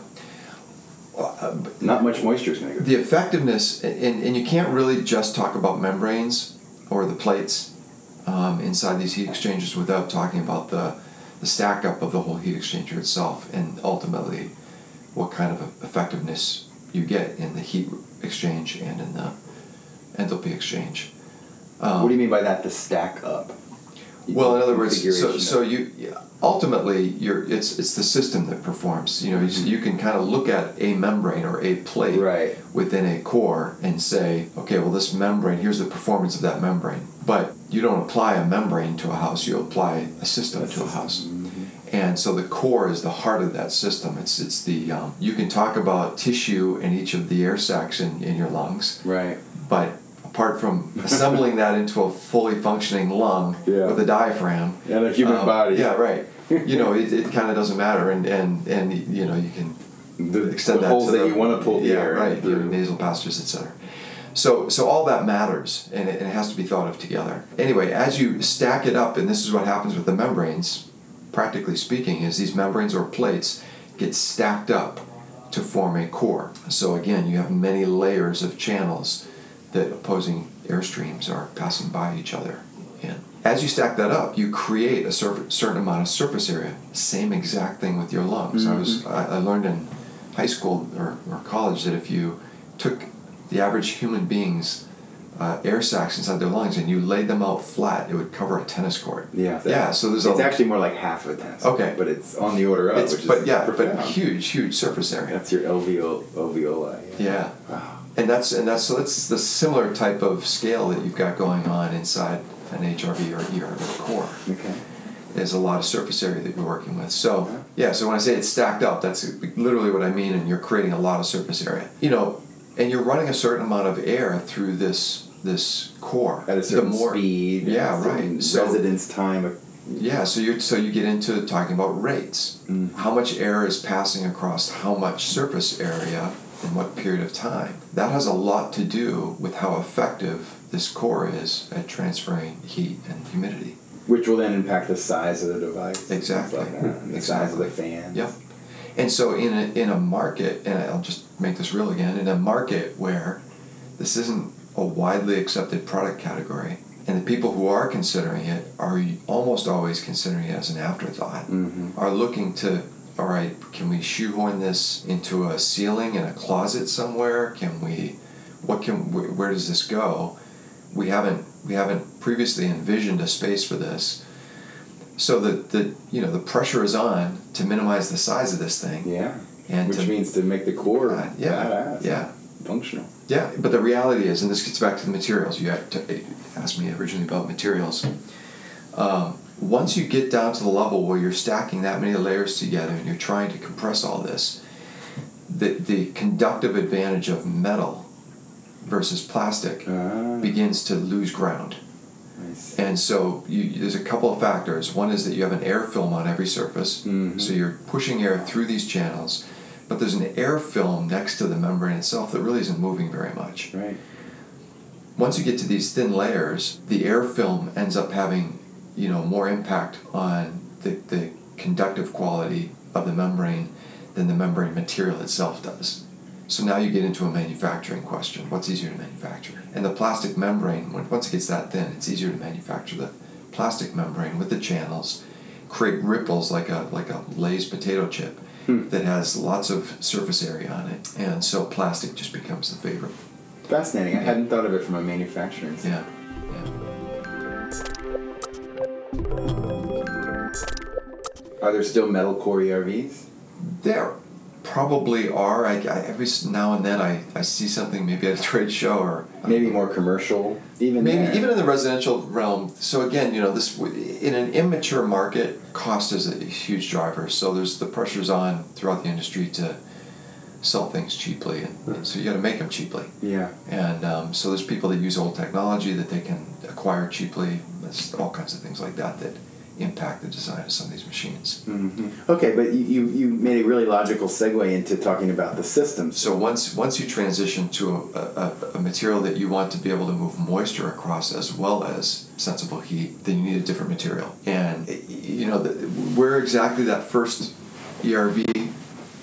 Uh, but not much moisture is going to go. The effectiveness, and, and you can't really just talk about membranes or the plates um, inside these heat exchangers without talking about the, the stack-up of the whole heat exchanger itself and ultimately what kind of effectiveness you get in the heat exchange and in the enthalpy exchange. Um, what do you mean by that, the stack-up? Well, in other words, so so you ultimately you're it's it's the system that performs. You know, mm-hmm. you, you can kind of look at a membrane or a plate right. within a core and say, okay, well, this membrane, here's the performance of that membrane. But you don't apply a membrane to a house; you apply a system That's to a house. Mm-hmm. And so the core is the heart of that system. It's it's the um, you can talk about tissue in each of the air sacs in, in your lungs, right? But apart from assembling that into a fully functioning lung yeah. with a diaphragm and a human um, body, yeah, right. You know, it, it kind of doesn't matter, and, and, and you know you can the, extend the that holes to that the, you want to pull the yeah, air right through nasal passages, et cetera. So so all that matters, and it, and it has to be thought of together. Anyway, as you stack it up, and this is what happens with the membranes, practically speaking, is these membranes or plates get stacked up to form a core. So again, you have many layers of channels that opposing airstreams are passing by each other. And as you stack that up, you create a surf- certain amount of surface area. Same exact thing with your lungs. Mm-hmm. I was I learned in high school or, or college that if you took the average human being's uh, air sacs inside their lungs and you laid them out flat, it would cover a tennis court. Yeah. Yeah. So there's it's a, actually more like half of a tennis court. Okay. But it's on the order of, which but is yeah, profound. But huge, huge surface area. That's your alveoli. Alveoli. Yeah. yeah. Wow. And that's and that's so that's the similar type of scale that you've got going on inside an H R V or E R V core. Okay. There's a lot of surface area that you're working with. So okay. yeah, so when I say it's stacked up, that's literally what I mean, and you're creating a lot of surface area. You know, and you're running a certain amount of air through this this core at a certain the more, speed. Yeah, right. So, residence time. Yeah, so you so you get into talking about rates. Mm. How much air is passing across how much surface area in what period of time. That has a lot to do with how effective this core is at transferring heat and humidity. Which will then impact the size of the device. Exactly. Like the exactly. size of the fan. Yep. And so in a, in a market, and I'll just make this real again, in a market where this isn't a widely accepted product category, and the people who are considering it are almost always considering it as an afterthought, mm-hmm. are looking to all right, can we shoehorn this into a ceiling in a closet somewhere? Can we, what can, wh- where does this go? We haven't, we haven't previously envisioned a space for this. So the, the you know, the pressure is on to minimize the size of this thing. Yeah, and which to, means to make the core uh, yeah, badass, yeah, functional. Yeah, but the reality is, and this gets back to the materials. You had to ask me originally about materials. Um, Once you get down to the level where you're stacking that many layers together and you're trying to compress all this, the the conductive advantage of metal versus plastic uh. begins to lose ground. And so you, there's a couple of factors. One is that you have an air film on every surface, mm-hmm. so you're pushing air through these channels, but there's an air film next to the membrane itself that really isn't moving very much. Right. Once you get to these thin layers, the air film ends up having, you know, more impact on the, the conductive quality of the membrane than the membrane material itself does. So now you get into a manufacturing question. What's easier to manufacture? And the plastic membrane, once it gets that thin, it's easier to manufacture the plastic membrane with the channels, create ripples like a like a Lay's potato chip hmm. that has lots of surface area on it. And so plastic just becomes the favorite. Fascinating. I hadn't thought of it from a manufacturing standpoint. Yeah. yeah. Are there still metal core E R Vs? There probably are. I, I, every now and then I, I see something maybe at a trade show or... Maybe um, more commercial. Even Maybe there. Even in the residential realm. So again, you know, this in an immature market, cost is a huge driver. So there's the pressures on throughout the industry to sell things cheaply. And, and so you got to make them cheaply. Yeah. And um, so there's people that use old technology that they can acquire cheaply. There's all kinds of things like that that impact the design of some of these machines. Mm-hmm. Okay, but you, you made a really logical segue into talking about the systems. So once once you transition to a, a, a material that you want to be able to move moisture across as well as sensible heat, then you need a different material. And, you know, the, where exactly that first E R V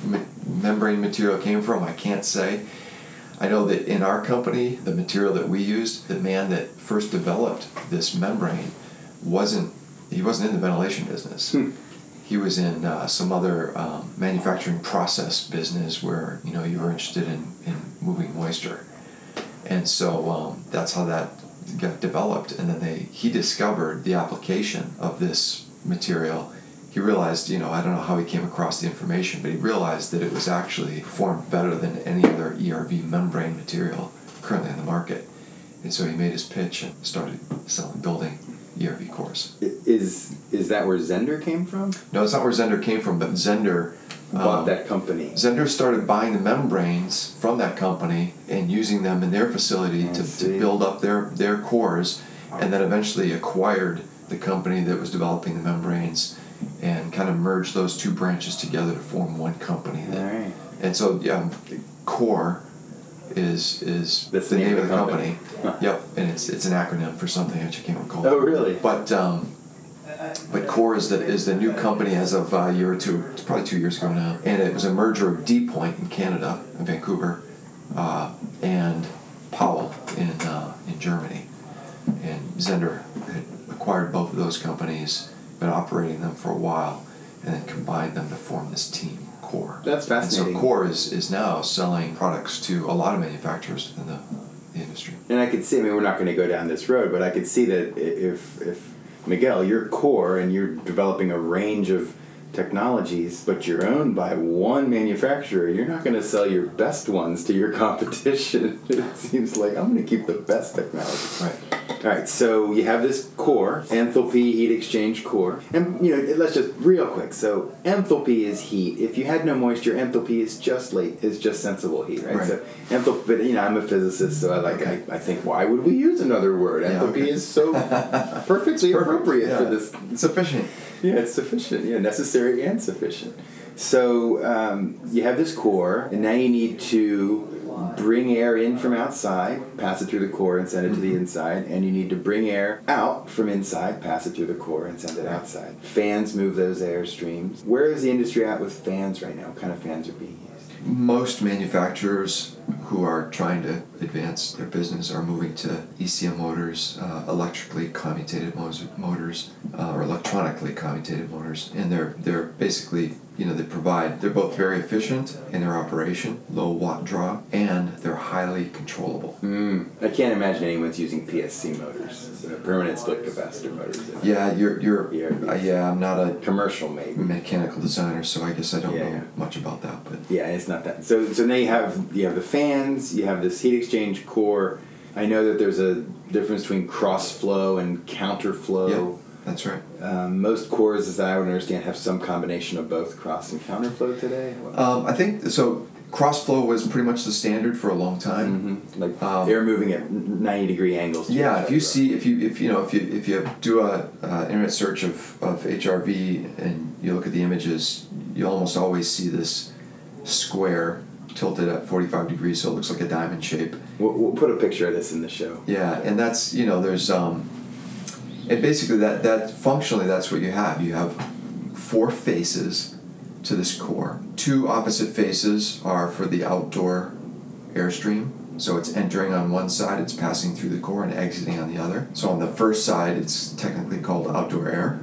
me- membrane material came from, I can't say. I know that in our company, the material that we used, the man that first developed this membrane wasn't He wasn't in the ventilation business. Hmm. He was in uh, some other um, manufacturing process business where, you know, you were interested in, in moving moisture. And so um, that's how that got developed. And then they he discovered the application of this material. He realized, you know, I don't know how he came across the information, but he realized that it was actually formed better than any other E R V membrane material currently on the market. And so he made his pitch and started selling, building E R V cores. Is is that where Zehnder came from? No, it's not where Zehnder came from, but Zehnder... Um, bought that company. Zehnder started buying the membranes from that company and using them in their facility to, to build up their, their cores, and then eventually acquired the company that was developing the membranes and kind of merged those two branches together to form one company. All that, right. And so, yeah, Core... is is That's the name, name of the company. company. Huh. Yep, and it's it's an acronym for something which I can't recall. Oh, really? But um, but Core is the is the new company as of a year or two, it's probably two years ago now, and it was a merger of D Point in Canada, in Vancouver, uh, and Powell in uh, in Germany, and Zehnder had acquired both of those companies, been operating them for a while, and then combined them to form this team. Core. That's fascinating. And so Core is, is now selling products to a lot of manufacturers within the, the industry. And I could see, I mean, we're not going to go down this road, but I could see that if, if Miguel, you're Core and you're developing a range of technologies, but you're owned by one manufacturer, you're not going to sell your best ones to your competition. It seems like I'm going to keep the best technology. Right. All right, so you have this core, enthalpy, heat exchange core. And, you know, let's just, real quick, so enthalpy is heat. If you had no moisture, enthalpy is just late, is just sensible heat, right? right. So enthalpy, but, you know, I'm a physicist, so I like, okay. I, I think, why would we use another word? Yeah, enthalpy okay. is so perfectly Perfect. appropriate yeah. for this. It's sufficient. Yeah, it's sufficient. Yeah, necessary and sufficient. So um, you have this core, and now you need to bring air in from outside, pass it through the core, and send it mm-hmm. to the inside. And you need to bring air out from inside, pass it through the core, and send it outside. Fans move those air streams. Where is the industry at with fans right now? What kind of fans are being used? Most manufacturers who are trying to advance their business are moving to E C M motors, uh, electrically commutated motors, uh, or electronically commutated motors, and they're they're basically, you know, they provide, they're both very efficient in their operation, low watt draw, and they're highly controllable. Mm. I can't imagine anyone's using P S C motors, so permanent split capacitor motors. Yeah, you're you're uh, yeah, I'm not a commercial maybe. mechanical designer, so I guess I don't yeah. know much about that, but yeah, it's not that. So so now you have you have the fan. You have this heat exchange core. I know that there's a difference between cross flow and counter flow. Yeah, that's right. Um, most cores, as I would understand, have some combination of both cross and counter flow today. Um, I think so. cross-flow was pretty much the standard for a long time. Mm-hmm. Like um, air moving at ninety degree angles. Yeah, if you see, if you if you know if you if you do a uh, internet search of, of H R V and you look at the images, you almost always see this square tilted at forty-five degrees, so it looks like a diamond shape. We'll, we'll put a picture of this in the show. Yeah, and that's you know there's um, and basically that that functionally that's what you have. You have four faces to this core. Two opposite faces are for the outdoor airstream, so it's entering on one side, it's passing through the core, and exiting on the other. So on the first side, it's technically called outdoor air.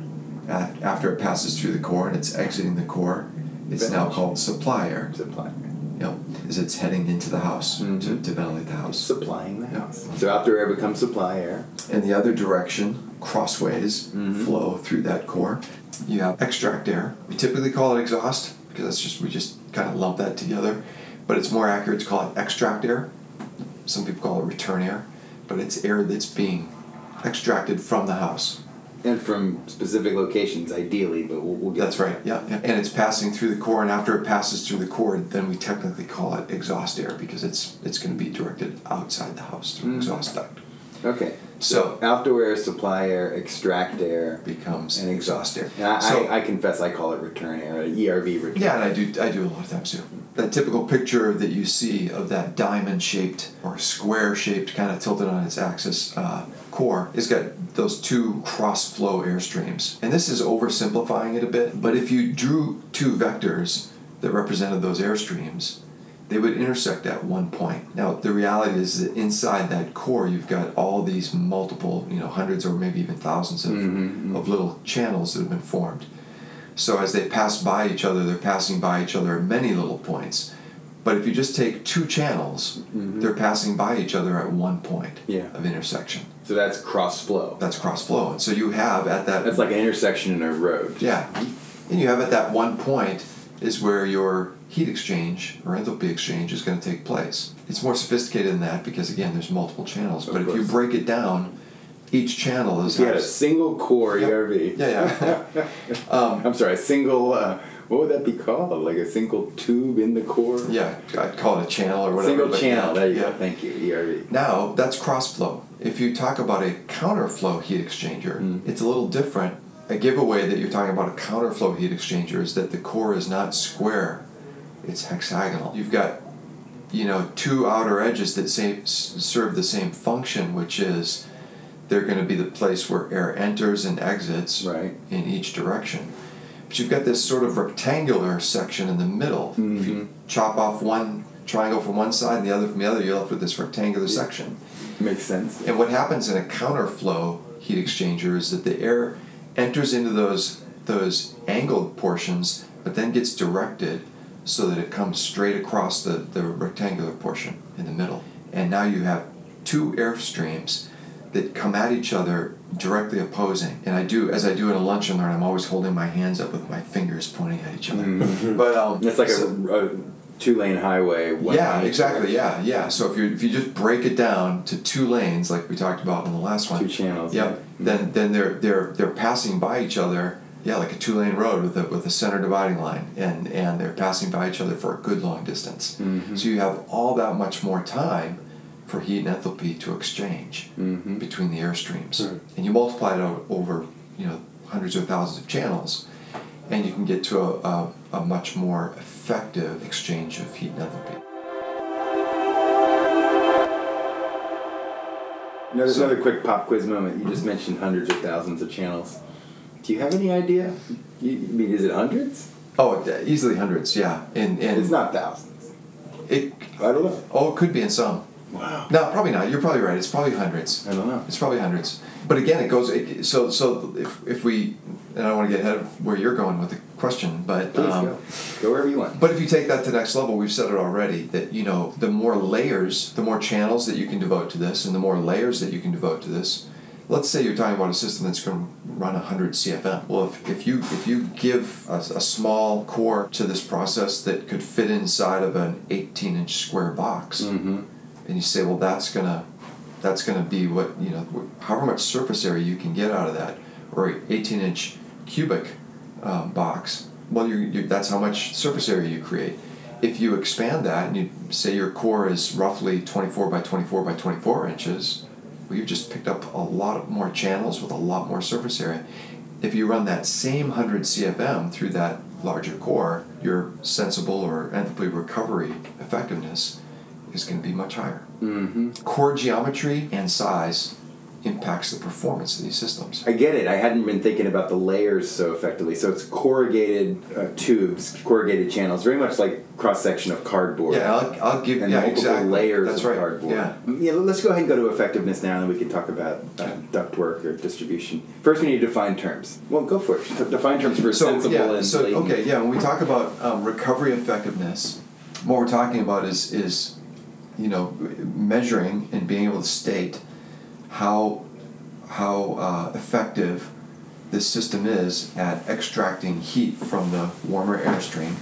After it passes through the core and it's exiting the core, it's now called supply air. Supply air. Yep, is it's heading into the house mm-hmm. to, to ventilate the house. It's supplying the house. Yep. So outdoor air becomes supply air. And the other direction, crossways, mm-hmm. flow through that core. You have extract air. We typically call it exhaust because that's just we just kind of lump that together, but it's more accurate to call it extract air. Some people call it return air, but it's air that's being extracted from the house and from specific locations, ideally. But we'll, we'll get that's right. Yeah, yeah, and it's passing through the core, and after it passes through the core, then we technically call it exhaust air because it's it's going to be directed outside the house through mm. exhaust duct. Okay. So, so outdoor air, supply air, extract air becomes an exhaust air. And I, so, I, I confess I call it return air, E R V return. Yeah, and I do I do a lot of times too. That typical picture that you see of that diamond-shaped or square-shaped, kind of tilted on its axis, uh, core, it's got those two cross-flow airstreams. And this is oversimplifying it a bit, but if you drew two vectors that represented those airstreams, they would intersect at one point. Now, the reality is that inside that core, you've got all these multiple, you know, hundreds or maybe even thousands of, mm-hmm. of little channels that have been formed. So as they pass by each other, they're passing by each other at many little points. But if you just take two channels, mm-hmm. they're passing by each other at one point yeah. of intersection. So that's cross-flow. That's cross-flow. And so you have at that... That's like an intersection in a road. Yeah. And you have at that one point is where your heat exchange or enthalpy exchange is going to take place. It's more sophisticated than that because, again, there's multiple channels. But if you break it down, each channel is... You had a single core yep. E R V. Yeah, yeah. yeah. Um, I'm sorry, a single... Uh, what would that be called? Like a single tube in the core? Yeah, I'd call it a channel or whatever. Single channel, yeah, there you yeah. go. Thank you, E R V. Now, that's cross-flow. If you talk about a counterflow heat exchanger, mm. it's a little different. A giveaway that you're talking about a counterflow heat exchanger is that the core is not square, it's hexagonal. You've got, you know, two outer edges that same, serve the same function, which is they're going to be the place where air enters and exits right. in each direction. But you've got this sort of rectangular section in the middle. Mm-hmm. If you chop off one triangle from one side and the other from the other, you're left with this rectangular yeah. section. Makes sense. And what happens in a counterflow heat exchanger is that the air enters into those those angled portions, but then gets directed so that it comes straight across the, the rectangular portion in the middle. And now you have two air streams that come at each other directly opposing. And I do, as I do in a lunch and learn, I'm always holding my hands up with my fingers pointing at each other. Mm-hmm. But um, it's like so, a, a two-lane highway. One yeah, exactly. Yeah, yeah. So if you if you just break it down to two lanes, like we talked about in the last one, two channels. Yep. Yeah. Then then they're they're they're passing by each other, yeah, like a two-lane road with a with a center dividing line, and, and they're passing by each other for a good long distance. Mm-hmm. So you have all that much more time for heat and enthalpy to exchange mm-hmm. between the airstreams, right. and you multiply it out over you know hundreds or thousands of channels, and you can get to a a, a much more effective exchange of heat and enthalpy. Now, there's so, another quick pop quiz moment. You just mentioned hundreds of thousands of channels. Do you have any idea? You, I mean, is it hundreds? Oh, easily hundreds, yeah. And, and it's not thousands. It. I don't know. Oh, it could be in some. Wow. No, probably not. You're probably right. It's probably hundreds. I don't know. It's probably hundreds. But again, it goes... It, so so if if we... And I don't want to get ahead of where you're going with the question, but... Please um, go. Go wherever you want. But if you take that to the next level, we've said it already, that, you know, the more layers, the more channels that you can devote to this, and the more layers that you can devote to this, let's say you're talking about a system that's going to run one hundred C F M. Well, if, if you if you give a, a small core to this process that could fit inside of an eighteen-inch square box, mm-hmm. and you say, well, that's going to that's gonna be what, you know, however much surface area you can get out of that, or eighteen-inch cubic um, box, well, you're, you're, that's how much surface area you create. if you expand that and you say your core is roughly twenty-four by twenty-four by twenty-four inches, well, you've just picked up a lot more channels with a lot more surface area. If you run that same one hundred C F M through that larger core, your sensible or enthalpy recovery effectiveness is going to be much higher. Mm-hmm. Core geometry and size impacts the performance of these systems. I get it. I hadn't been thinking about the layers so effectively. So it's corrugated uh, tubes, corrugated channels, very much like cross-section of cardboard. Yeah, I'll, I'll give you yeah, multiple exactly. layers That's of right. cardboard. Yeah. yeah, let's go ahead and go to effectiveness now, and then we can talk about uh, ductwork or distribution. First, we need to define terms. Well, go for it. Define terms for so, sensible yeah, and so, latent. Okay, yeah, when we talk about um, recovery effectiveness, what we're talking about is is you know, measuring and being able to state how how uh, effective this system is at extracting heat from the warmer airstream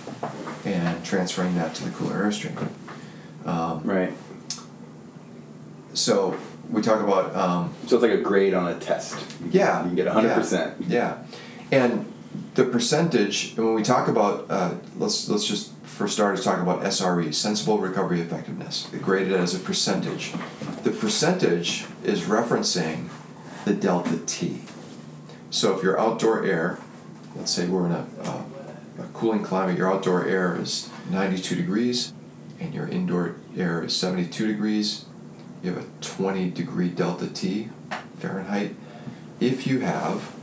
and transferring that to the cooler airstream. Um, right. So we talk about... Um, so it's like a grade on a test. You yeah. Can, you can get one hundred percent. Yeah, yeah. And the percentage, when we talk about... Uh, let's let's just, for starters, talk about S R E, Sensible Recovery Effectiveness, graded as a percentage. The percentage is referencing the delta T. So if your outdoor air, let's say we're in a, uh, a cooling climate, your outdoor air is ninety-two degrees and your indoor air is seventy-two degrees, you have a twenty degree delta T Fahrenheit. If you have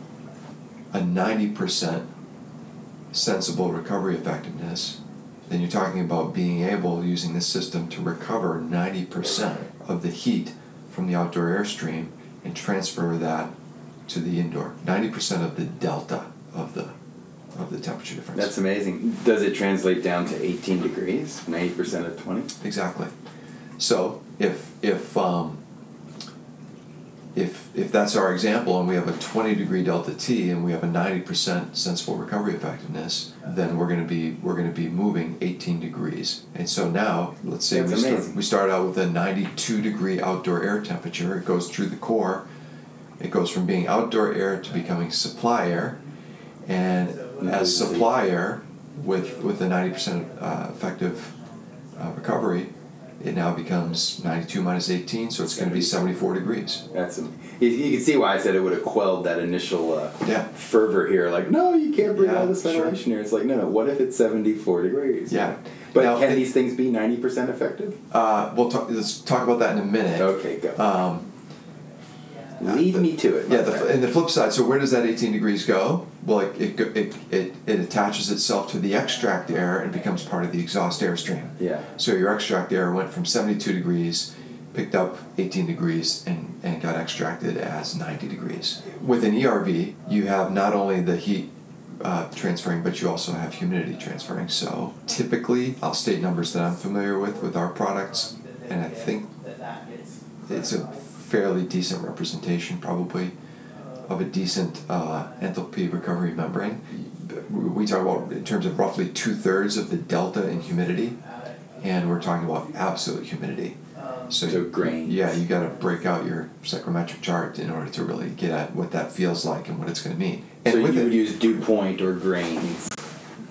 a ninety percent sensible recovery effectiveness, then you're talking about being able, using this system, to recover ninety percent of the heat from the outdoor airstream and transfer that to the indoor. ninety percent of the delta of the of the temperature difference. That's amazing. Does it translate down to eighteen degrees? ninety percent of twenty? Exactly. So if if um, if if that's our example, and we have a twenty degree delta T, and we have a ninety percent sensible recovery effectiveness, then we're going to be we're going to be moving eighteen degrees. And so now, let's say we start, we start out with a ninety-two degree outdoor air temperature. It goes through the core. It goes from being outdoor air to becoming supply air, and as supply air, with with a ninety percent uh, effective uh, recovery, it now becomes ninety-two minus eighteen, so it's going to be seventy-four degrees. That's amazing. You can see why I said it would have quelled that initial uh, yeah. fervor here. Like, no, you can't bring yeah, all this ventilation sure. here. It's like, no, no, what if it's seventy-four degrees? Yeah. But now, can it, these things be ninety percent effective? Uh, we'll talk, let's talk about that in a minute. Okay, go. Um, Lead the, me to it. Yeah, the, and the flip side, so where does that eighteen degrees go? Well, it, it it it it attaches itself to the extract air and becomes part of the exhaust airstream. Yeah. So your extract air went from seventy-two degrees, picked up eighteen degrees, and, and got extracted as ninety degrees. With an E R V, you have not only the heat uh, transferring, but you also have humidity transferring. So typically, I'll state numbers that I'm familiar with with our products, and I think it's a fairly decent representation, probably, of a decent uh, enthalpy recovery membrane. We talk about in terms of roughly two-thirds of the delta in humidity, and we're talking about absolute humidity. So, so grains. Yeah, you got to break out your psychrometric chart in order to really get at what that feels like and what it's going to mean. And so you would it, use dew point or grains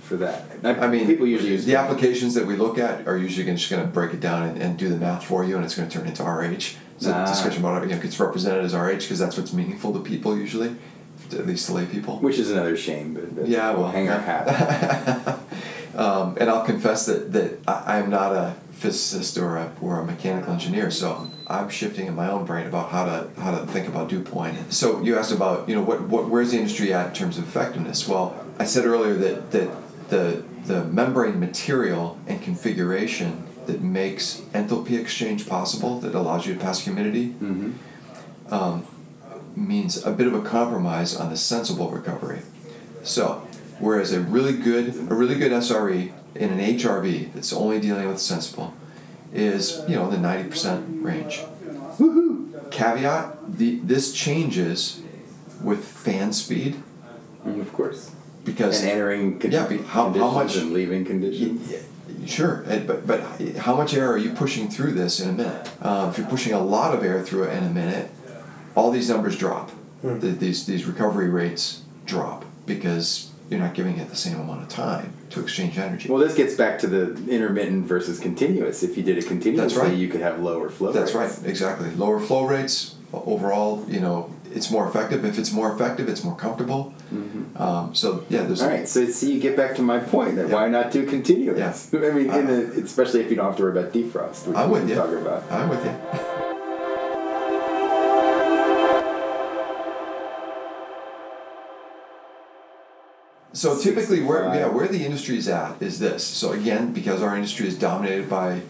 for that. I, I mean, people usually use the grains. Applications that we look at are usually just going to break it down and, and do the math for you, and it's going to turn into R H. So nah. discussion about it, you know, gets represented as R H because that's what's meaningful to people usually, at least to lay people. Which is another shame, but yeah, well, hang our hat. um, and I'll confess that, that I, I'm not a physicist or a, or a mechanical engineer, so I'm shifting in my own brain about how to how to think about dew point. So you asked about, you know, what, what where's the industry at in terms of effectiveness? Well, I said earlier that, that the the membrane material and configuration that makes enthalpy exchange possible, that allows you to pass humidity, mm-hmm. um, means a bit of a compromise on the sensible recovery. So, whereas a really good, a really good S R E in an H R V that's only dealing with sensible is, you know, the ninety percent range. Woohoo! Caveat: the, this changes with fan speed. Mm, of course. Because and entering condi- yeah, how, conditions how much, and leaving conditions. Yeah, Sure, but but how much air are you pushing through this in a minute? Um, if you're pushing a lot of air through it in a minute, all these numbers drop. Mm. The, these these recovery rates drop because you're not giving it the same amount of time to exchange energy. Well, this gets back to the intermittent versus continuous. If you did it continuously, right. you could have lower flow That's rates. That's right, exactly. Lower flow rates, overall, you know, it's more effective. If it's more effective, it's more comfortable. Mm-hmm. Um, so, yeah, there's... All right, so see, you get back to my point that yeah. why not do continuous? Yeah. I mean, in uh, the, especially if you don't have to worry about defrost. I'm with you. Talk about. I'm with you. So typically, where yeah, where the industry is at is this. So again, because our industry is dominated by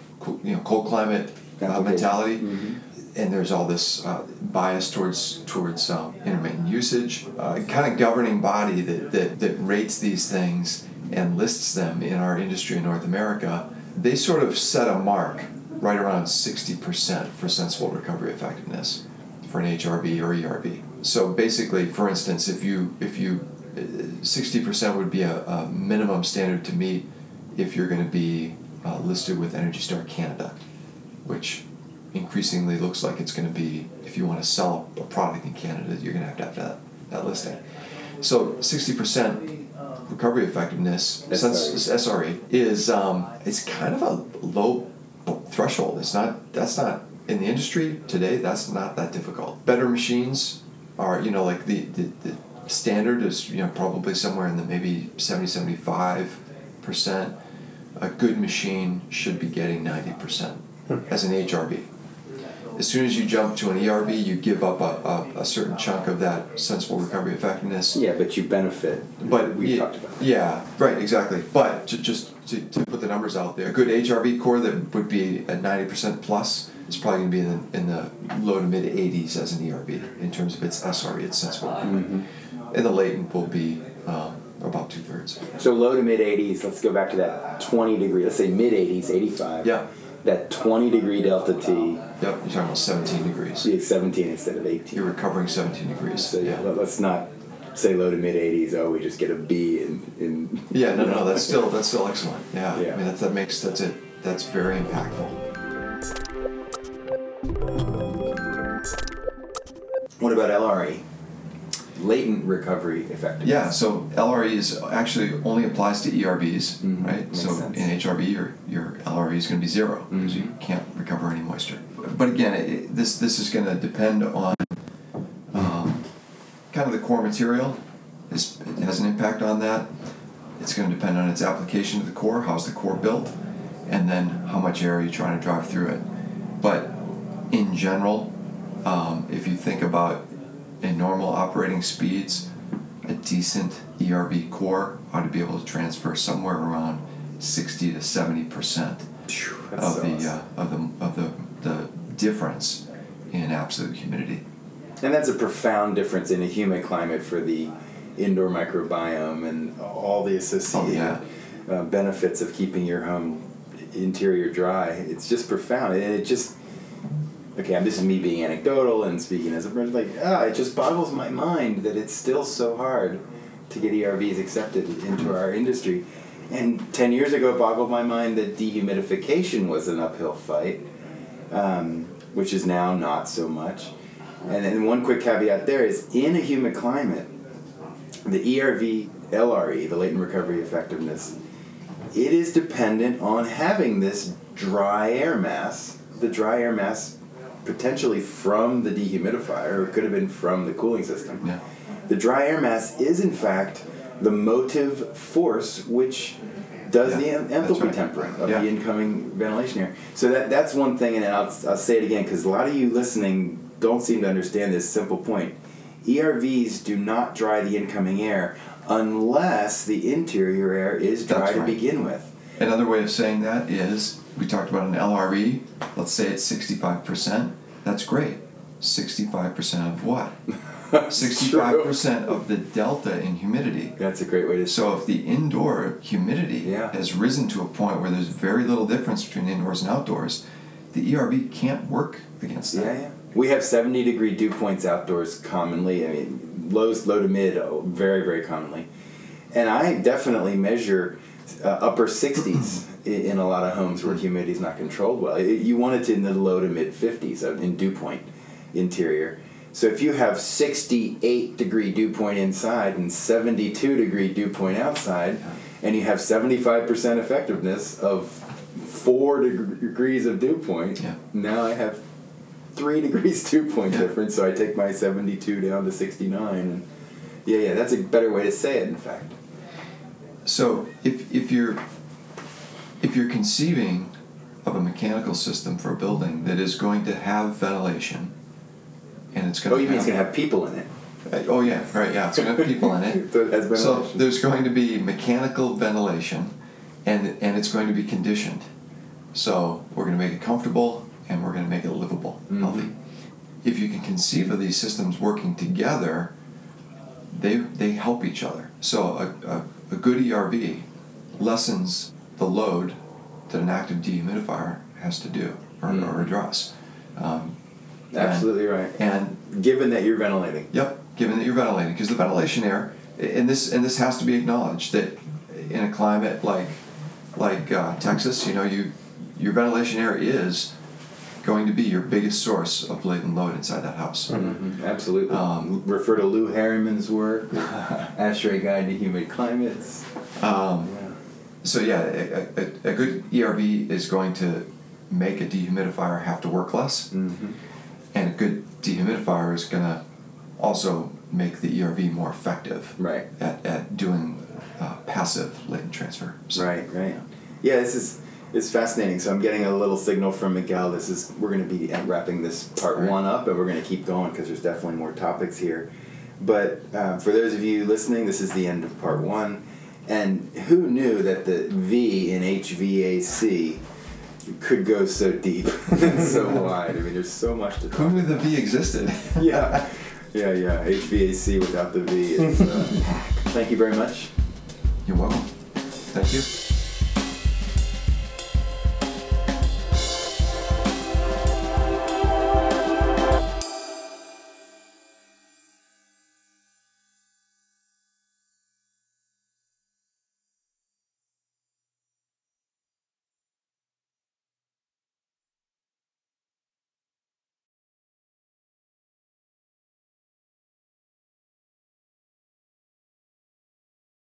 you know cold climate uh, mentality, mm-hmm. and there's all this uh, bias towards towards um, intermittent usage, uh, kind of governing body that, that that rates these things and lists them in our industry in North America. They sort of set a mark right around sixty percent for sensible recovery effectiveness for an H R V or E R V. So basically, for instance, if you if you sixty percent would be a, a minimum standard to meet if you're going to be uh, listed with Energy Star Canada, which increasingly looks like it's going to be, if you want to sell a product in Canada, you're going to have to have that, that listing. So sixty percent recovery effectiveness, S R E, is um, it's kind of a low threshold. It's not, that's not, in the industry today, that's not that difficult. Better machines are, you know, like the, the, the standard is you know probably somewhere in the maybe seventy to seventy-five percent. A good machine should be getting ninety percent as an H R V. As soon as you jump to an E R V, you give up a, a, a certain chunk of that sensible recovery effectiveness. Yeah, but you benefit. But we yeah, talked about that. Yeah, right, exactly. But to, just to, to put the numbers out there, a good H R V core that would be at ninety percent plus is probably going to be in the, in the low to mid eighties as an E R V in terms of its S R E, its sensible recovery. Mm-hmm. And the latent will be um, about two-thirds. So low to mid-eighties, let's go back to that twenty-degree, let's say mid-eighties, eighty-five. Yeah. That twenty-degree delta T. Yep, you're talking about seventeen degrees. Yeah, seventeen instead of eighteen. You're recovering seventeen degrees. So yeah. let's not say low to mid-eighties, oh, we just get a B in... in yeah, no, no, that's still that's still excellent. Yeah, yeah. I mean, that, that makes, that's it. That's very impactful. What about L R E? Latent recovery effectiveness. Yeah, so L R E is actually only applies to E R Vs, mm-hmm. right? Makes so sense. In H R V, your your L R E is going to be zero because mm-hmm. you can't recover any moisture. But again, it, this this is going to depend on um, kind of the core material. It's, it has an impact on that. It's going to depend on its application to the core, how's the core built, and then how much air are you trying to drive through it. But in general, um, if you think about in normal operating speeds, a decent E R V core ought to be able to transfer somewhere around sixty to seventy percent of the uh, of the of the the difference in absolute humidity. And that's a profound difference in a humid climate for the indoor microbiome and all the associated oh, yeah. uh, benefits of keeping your home interior dry. It's just profound, and it just. Okay, this is me being anecdotal and speaking as a person, like, ah, it just boggles my mind that it's still so hard to get E R Vs accepted into our industry. And ten years ago, it boggled my mind that dehumidification was an uphill fight, um, which is now not so much. And then one quick caveat there is, in a humid climate, the E R V, L R E, the latent recovery effectiveness, it is dependent on having this dry air mass, the dry air mass potentially from the dehumidifier, or it could have been from the cooling system. Yeah. The dry air mass is, in fact, the motive force which does yeah, the enthalpy right. tempering of yeah. the incoming ventilation air. So that that's one thing, and I'll, I'll say it again, because a lot of you listening don't seem to understand this simple point. E R Vs do not dry the incoming air unless the interior air is dry right. to begin with. Another way of saying that is, we talked about an L R E, let's say it's sixty-five percent. That's great. sixty-five percent of what? sixty-five percent of the delta in humidity. That's a great way to So if the indoor humidity yeah. has risen to a point where there's very little difference between indoors and outdoors, the E R V can't work against that. Yeah, yeah. We have seventy degree dew points outdoors commonly. I mean, lows, low to mid, very, very commonly. And I definitely measure uh, upper sixties. In a lot of homes where humidity is not controlled well. You want it in the low to mid fifties in dew point interior. So if you have sixty-eight degree dew point inside and seventy-two degree dew point outside, and you have seventy-five percent effectiveness of four deg- degrees of dew point, yeah. now I have three degrees dew point yeah. difference, so I take my seventy-two down to sixty-nine. Yeah, yeah, that's a better way to say it, in fact. So if if you're if you're conceiving of a mechanical system for a building that is going to have ventilation, and it's going oh, to you have, mean it's going to have people in it? Uh, oh yeah, right. Yeah, it's going to have people in it. So, it so there's going to be mechanical ventilation, and and it's going to be conditioned. So we're going to make it comfortable, and we're going to make it livable, mm-hmm. healthy. If you can conceive of these systems working together, they they help each other. So a a, a good E R V lessens the load that an active dehumidifier has to do or, mm. or address. Um, Absolutely and, right. And given that you're ventilating. Yep. Given that you're ventilating, because the ventilation air, and this and this has to be acknowledged that in a climate like like uh, Texas, you know, you your ventilation air is going to be your biggest source of latent load inside that house. Mm-hmm. Absolutely. Um, Refer to Lou Harriman's work, ASHRAE Guide to Humid Climates. Um, yeah. So yeah, a, a, a good E R V is going to make a dehumidifier have to work less, mm-hmm. and a good dehumidifier is going to also make the E R V more effective right. at, at doing uh, passive latent transfer. So, right, right. Yeah, this is... It's fascinating. So I'm getting a little signal from Miguel. This is we're going to be wrapping this part right. one up, and we're going to keep going because there's definitely more topics here. But uh, for those of you listening, this is the end of part one. And who knew that the V in H V A C could go so deep and so wide? I mean, there's so much to talk about. Who knew the V existed? yeah, yeah, yeah. H V A C without the V is. Uh, thank you very much. You're welcome. Thank you.